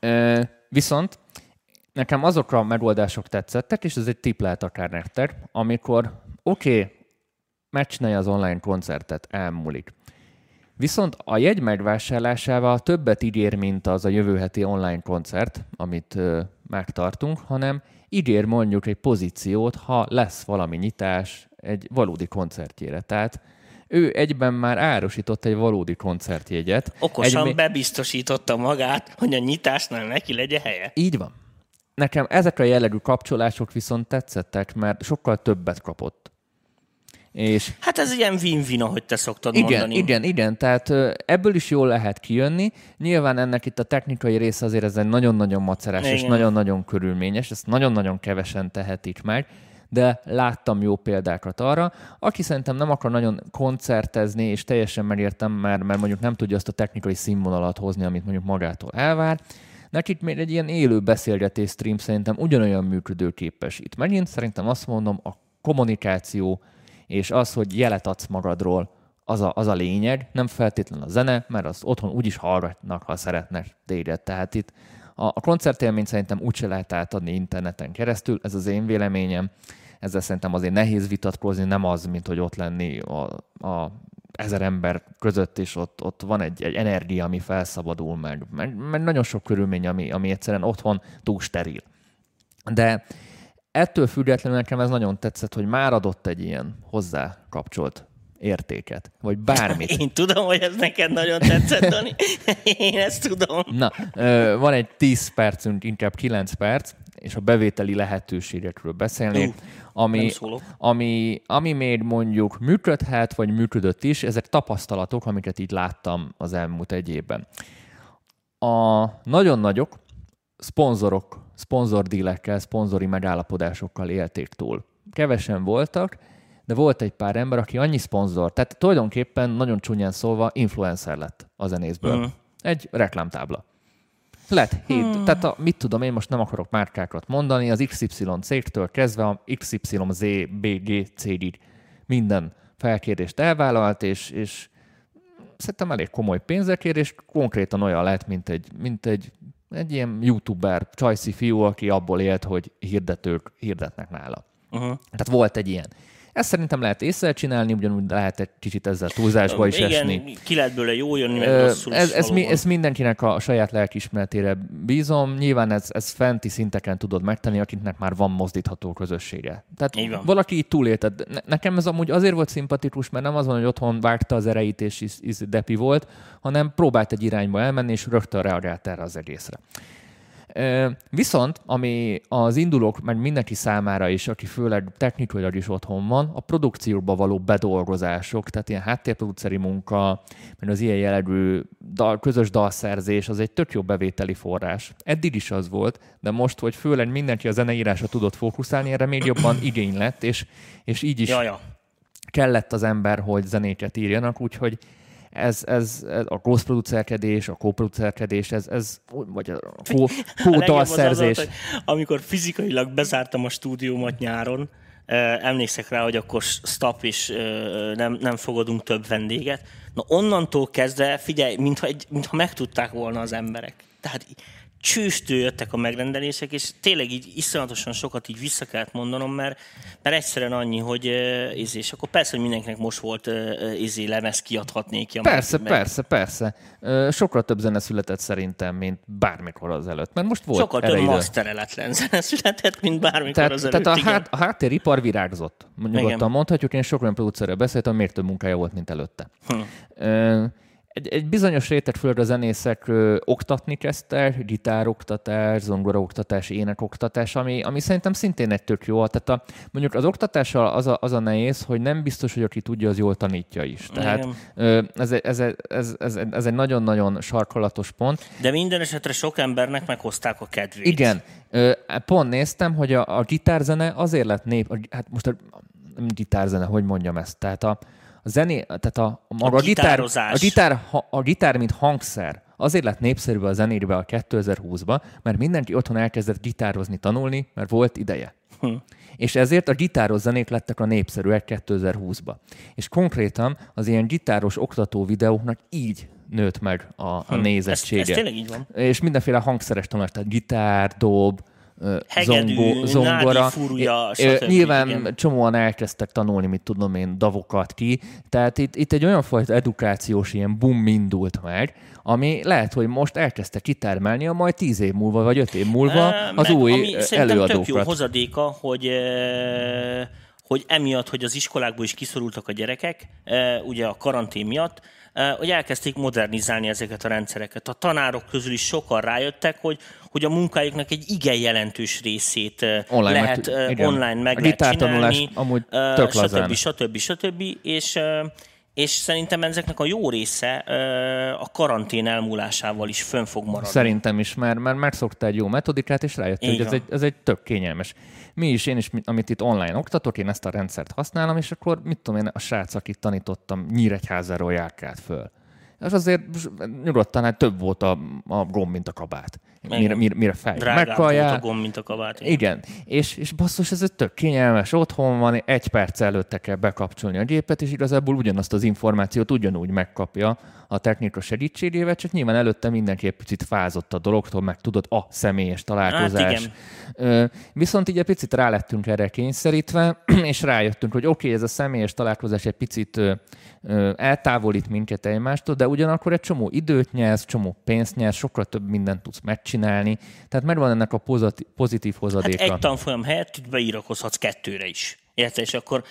E, viszont nekem azokra a megoldások tetszettek, és ez egy tipp lehet akár nektek, amikor oké, okay, megcsinálja az online koncertet, elmúlik. Viszont a jegy megvásárlásával többet ígér, mint az a jövő heti online koncert, amit ö, megtartunk, hanem ígér mondjuk egy pozíciót, ha lesz valami nyitás egy valódi koncertjére. Tehát ő egyben már árusított egy valódi koncertjegyet. Okosan egy... bebiztosította magát, hogy a nyitásnál neki legyen helye. Így van. Nekem ezek a jellegű kapcsolások viszont tetszettek, mert sokkal többet kapott. És hát ez ilyen win-win, ahogy te szoktad igen, mondani. Igen, igen, tehát ebből is jól lehet kijönni. Nyilván ennek itt a technikai része azért ez egy nagyon-nagyon macerás igen. és nagyon-nagyon körülményes, ezt nagyon-nagyon kevesen tehetik meg, de láttam jó példákat arra, aki szerintem nem akar nagyon koncertezni, és teljesen megértem, mert, mert mondjuk nem tudja azt a technikai színvonalat hozni, amit mondjuk magától elvár. Nekik még egy ilyen élő beszélgetés stream szerintem ugyanolyan működőképes. Itt megint szerintem azt mondom, a kommunikáció és az, hogy jelet adsz magadról, az a, az a lényeg, nem feltétlenül a zene, mert azt otthon úgyis hallgatnak, ha szeretnek téged. Tehát itt a, a koncertélményt szerintem úgyse lehet átadni interneten keresztül, ez az én véleményem. Ezzel szerintem azért nehéz vitatkozni, nem az, mint hogy ott lenni a, a ezer ember között, és ott, ott van egy, egy energia, ami felszabadul, meg, meg, meg nagyon sok körülmény, ami, ami egyszerűen otthon túl steril. De ettől függetlenül nekem ez nagyon tetszett, hogy már adott egy ilyen hozzá kapcsolt értéket, vagy bármit. Én tudom, hogy ez neked nagyon tetszett, Dani. Én ezt tudom. Na, van egy tíz percünk, inkább kilenc perc, és a bevételi lehetőségekről beszélnék, ami, ami, ami még mondjuk működhet, vagy működött is, ezek tapasztalatok, amiket így láttam az elmúlt egy évben. A nagyon nagyok szponzorok, szponzordílekkel, szponzori megállapodásokkal élték túl. Kevesen voltak, de volt egy pár ember, aki annyi szponzor, tehát tulajdonképpen nagyon csúnyán szólva influencer lett a zenészből. Mm. Egy reklámtábla. Lett hét, hmm. tehát a, mit tudom, én most nem akarok márkákat mondani, az iksz ipszilon cégtől kezdve a iksz ipszilon zé bé gé cégig minden felkérést elvállalt, és, és szerintem elég komoly pénzekért, és konkrétan olyan lett, mint egy, mint egy, egy ilyen youtuber, csajszi fiú, aki abból élt, hogy hirdetők hirdetnek nála. Uh-huh. Tehát volt egy ilyen. Ezt szerintem lehet észre csinálni, ugyanúgy lehet egy kicsit ezzel túlzásba is igen, esni. Igen, ki lehet bőle jó jönni, meg rosszul ez, ez, mi, ez mindenkinek a saját lelkiismeretére bízom. Nyilván ez, ez fenti szinteken tudod megtenni, akinek már van mozdítható közössége. Tehát valaki így túlélte. Nekem ez amúgy azért volt szimpatikus, mert nem az van, hogy otthon vágta az erejét és is, is depi volt, hanem próbált egy irányba elmenni, és rögtön reagált erre az egészre. Viszont, ami az indulók, meg mindenki számára is, aki főleg technikailag is otthon van, a produkcióba való bedolgozások, tehát ilyen háttérproduceri munka, meg az ilyen jellegű dal, közös dalszerzés, az egy tök jó bevételi forrás. Eddig is az volt, de most, hogy főleg mindenki a zeneírásra tudott fókuszálni, erre még jobban igény lett, és, és így is Jaja. kellett az ember, hogy zenéket írjanak, úgyhogy Ez, ez, ez a ghost-producerkedés, a co-producerkedés, ez, ez, vagy a co-dalszerzés. Ko- amikor fizikailag bezártam a stúdiómat nyáron, eh, emlékszek rá, hogy akkor stop is, eh, nem, nem fogadunk több vendéget. Na onnantól kezdve, figyelj, mintha, egy, mintha megtudták volna az emberek. Tehát csőstől jöttek a megrendelések, és tényleg így iszonyatosan sokat így vissza kellett mondanom, mert, mert egyszerűen annyi, hogy ez, és akkor persze, hogy mindenkinek most volt ez lemez kiadhatnék ki. Persze, meg. persze, persze. Sokkal több zene született szerintem, mint bármikor az előtt. Mert most volt sokkal több masztereletlen zene született, mint bármikor tehát, az előtt. Tehát a, hát, a háttéripar virágzott. Nyugodtan mondhatjuk, én sok olyan producerrel beszéltem, miért több munkája volt, mint előtte. Hm. Ö, Egy, egy bizonyos réteg, főleg a zenészek ö, oktatni kezdtek, gitároktatás, zongoraoktatás, énekoktatás, ami, ami szerintem szintén egy tök jó. Tehát a, mondjuk az oktatással az a, az a nehéz, hogy nem biztos, hogy aki tudja, az jól tanítja is. Tehát ö, ez, ez, ez, ez, ez, ez egy nagyon-nagyon sarkalatos pont. De minden esetre sok embernek meghozták a kedvét. Igen. Ö, pont néztem, hogy a, a gitárzene azért lett nép... A, hát most a, nem gitárzene, hogy mondjam ezt? Tehát a... A zené, tehát a, a, a, gitár, a, gitár, a gitár, mint hangszer, azért lett népszerű a zenébe a kétezer-húszban, mert mindenki otthon elkezdett gitározni, tanulni, mert volt ideje. Hm. És ezért a gitáros zenék lettek a népszerűek kétezer-húszban. És konkrétan az ilyen gitáros oktató videóknak így nőtt meg a, a hm. nézettsége. Ez, ez tényleg így van. És mindenféle hangszeres tanulás, tehát gitár, dob, hegedű, zongo, zongora. Nádi furúja, stb. Nyilván igen. Csomóan elkezdtek tanulni, mit tudom én, davokat ki. Tehát itt, itt egy olyan fajta edukációs ilyen boom indult meg, ami lehet, hogy most elkezdtek kitermelni a majd tíz év múlva, vagy öt év múlva az e, új előadókat. Szerintem tök jó hozadéka, hogy... E... hogy emiatt, hogy az iskolákból is kiszorultak a gyerekek, ugye a karantén miatt, hogy elkezdték modernizálni ezeket a rendszereket. A tanárok közül is sokan rájöttek, hogy, hogy a munkájuknak egy igen jelentős részét online, lehet mert, online meg a lehet csinálni, amúgy tök lazán. stb. stb. stb. És, és szerintem ezeknek a jó része a karantén elmúlásával is fönn fog maradni. Szerintem is, mert már megszokta egy jó metodikát, és rájött, hogy ez egy, ez egy tök kényelmes. Mi is, én is, amit itt online oktatok, én ezt a rendszert használom, és akkor mit tudom én, a srác, akit tanítottam, Nyíregyházáról járkált föl. És azért nyugodtan hát több volt a, a gomb, mint a kabát. Mire, mire, mire feljön. Drágább volt a gomb, mint a kabát. Igen, igen. És, és basszus, ez egy tök kényelmes, otthon van, egy perc előtte kell bekapcsolni a gépet, és igazából ugyanazt az információt ugyanúgy megkapja a technika segítségével, csak nyilván előtte mindenki egy picit fázott a dologtól, meg tudod, a személyes találkozás. Hát viszont így egy picit rá lettünk erre kényszerítve, és rájöttünk, hogy oké, okay, ez a személyes találkozás egy picit eltávolít minket egymástól, de ugyanakkor egy csomó időt nyersz, csomó pénzt nyersz, sokkal több mindent tudsz megcsinálni. Tehát megvan ennek a pozati- pozitív hozadéka. Hát egy tanfolyam helyett beirakozhatsz kettőre is. Érted, és akkor...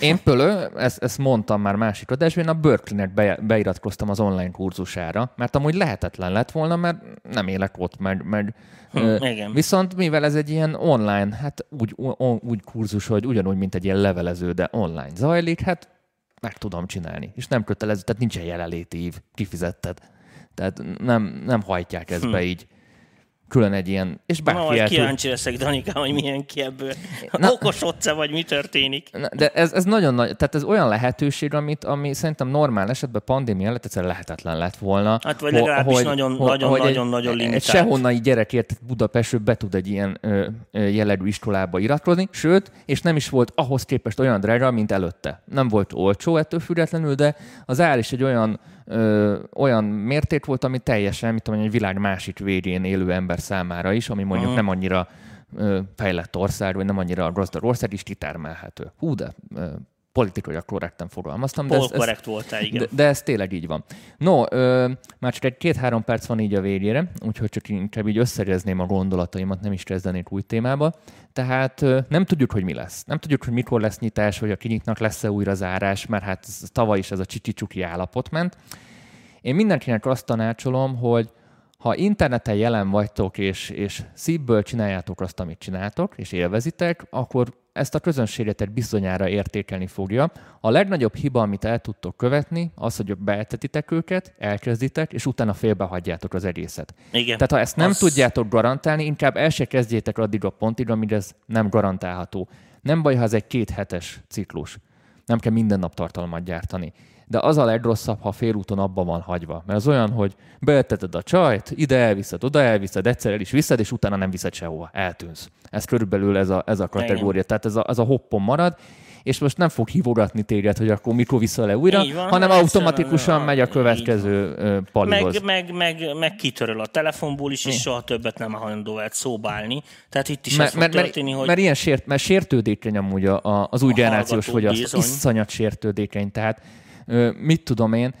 Én pölő, ezt, ezt mondtam már másik adásban, én a Berkeley-nek be, beiratkoztam az online kurzusára, mert amúgy lehetetlen lett volna, mert nem élek ott, meg... meg hm, ö, viszont mivel ez egy ilyen online, hát úgy, on, úgy kurzus, hogy ugyanúgy, mint egy ilyen levelező, de online zajlik, hát meg tudom csinálni. És nem kötelező, tehát nincsen jelenléti ív, kifizetted. Tehát nem, nem hajtják ezt hm. be így. Külön egy ilyen... És bárki na, el kíváncsi tud... leszek, Danikám, hogy milyen ki ebből. Na, okosodsz-e, vagy mi történik? Na, de ez, ez nagyon nagy... Tehát ez olyan lehetőség, amit, ami szerintem normál esetben pandémia előtt egyszerűen lehetetlen lett volna. Hát vagy legalábbis nagyon-nagyon-nagyon limitált. Egy sehonnai gyerekért Budapestről be tud egy ilyen ö, ö, jellegű iskolába iratkozni, sőt, és nem is volt ahhoz képest olyan drága, mint előtte. Nem volt olcsó ettől függetlenül, de az ár is egy olyan Ö, olyan mérték volt, ami teljesen, mit tudom, egy világ másik végén élő ember számára is, ami mondjuk uh-huh. nem annyira ö, fejlett ország, vagy nem annyira gazdag ország is kitermelhető. Hú, de ö, politikailag korrekten fogalmaztam. Polkorrekt voltál, igen. De, de ez tényleg így van. No, ö, már csak egy két-három perc van így a végére, úgyhogy csak inkább így összegezném a gondolataimat, nem is kezdenék új témába. Tehát ö, nem tudjuk, hogy mi lesz. Nem tudjuk, hogy mikor lesz nyitás, hogy a kinyitnak lesz-e újra zárás, mert hát tavaly is ez a csicsi-csuki állapot ment. Én mindenkinek azt tanácsolom, hogy ha interneten jelen vagytok, és, és szívből csináljátok azt, amit csináltok, és élvezitek, akkor ezt a közönséget bizonyára értékelni fogja. A legnagyobb hiba, amit el tudtok követni, az, hogy beeltetitek őket, elkezditek, és utána félbehagyjátok az egészet. Igen. Tehát ha ezt nem az... tudjátok garantálni, inkább el se kezdjétek addig a pontig, amíg ez nem garantálható. Nem baj, ha ez egy két hetes ciklus. Nem kell minden nap tartalmat gyártani. De az a legrosszabb, ha félúton abban van hagyva. Mert az olyan, hogy beteted a csajt, ide elviszed, oda elviszed, egyszer el is viszed, és utána nem viszed sehova, eltűnsz. Ez körülbelül ez a, ez a kategória. Tehát ez a, ez a hoppon marad, és most nem fog hívogatni téged, hogy akkor mikor vissza le újra, van, hanem automatikusan a, megy a következő palihoz. Meg, meg, meg, meg kitöröl a telefonból is, és é. soha többet nem hajlandó el szóbálni. Tehát itt is mert, ez mert, fog történni, mert, hogy... Mert ilyen sért, mert sértődékeny amúgy a, a, az új generációs fogyasztó. Iszonyat sértődékeny, tehát mit tudom én,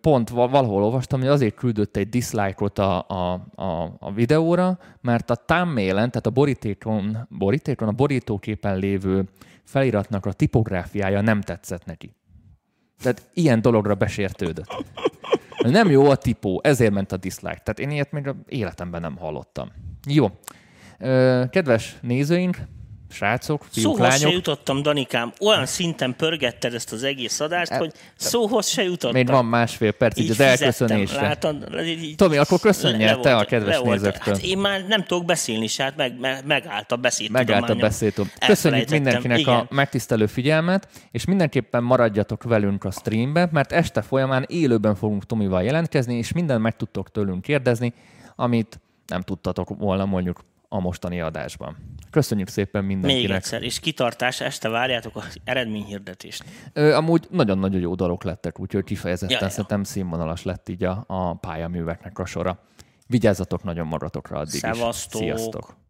pont valahol olvastam, hogy azért küldött egy dislike-ot a, a, a, a videóra, mert a thumbnailen, tehát a borítékon, borítékon, a borítóképen lévő feliratnak a tipográfiája nem tetszett neki. Tehát ilyen dologra besértődött. Nem jó a tipó, ezért ment a dislike. Tehát én ilyet még az életemben nem hallottam. Jó. Kedves nézőink, srácok, fiúk, szóhoz lányok. Se jutottam, Danikám. Olyan szinten pörgetted ezt az egész adást, e, hogy szóhoz se jutottam. Még van másfél perc, így, így az elköszönésre. Látod, így Tomi, akkor köszönjél te a kedves nézőktől. Hát én már nem tudok beszélni, és hát meg, meg, megállt a beszédtudományom. Megállt a beszédtudományom. Köszönjük mindenkinek igen. a megtisztelő figyelmet, és mindenképpen maradjatok velünk a streambe, mert este folyamán élőben fogunk Tomival jelentkezni, és mindent meg tudtok tőlünk kérdezni, amit nem tudtatok volna mondjuk a mostani adásban. Köszönjük szépen mindenkinek. Még egyszer, és kitartás, este várjátok az eredményhirdetést. Ö, amúgy nagyon-nagyon jó dalok lettek, úgyhogy kifejezetten ja, szerintem ja. színvonalas lett így a, a pályaműveknek a sora. Vigyázzatok nagyon magatokra addig. Szevasztok. Is. Sziasztok!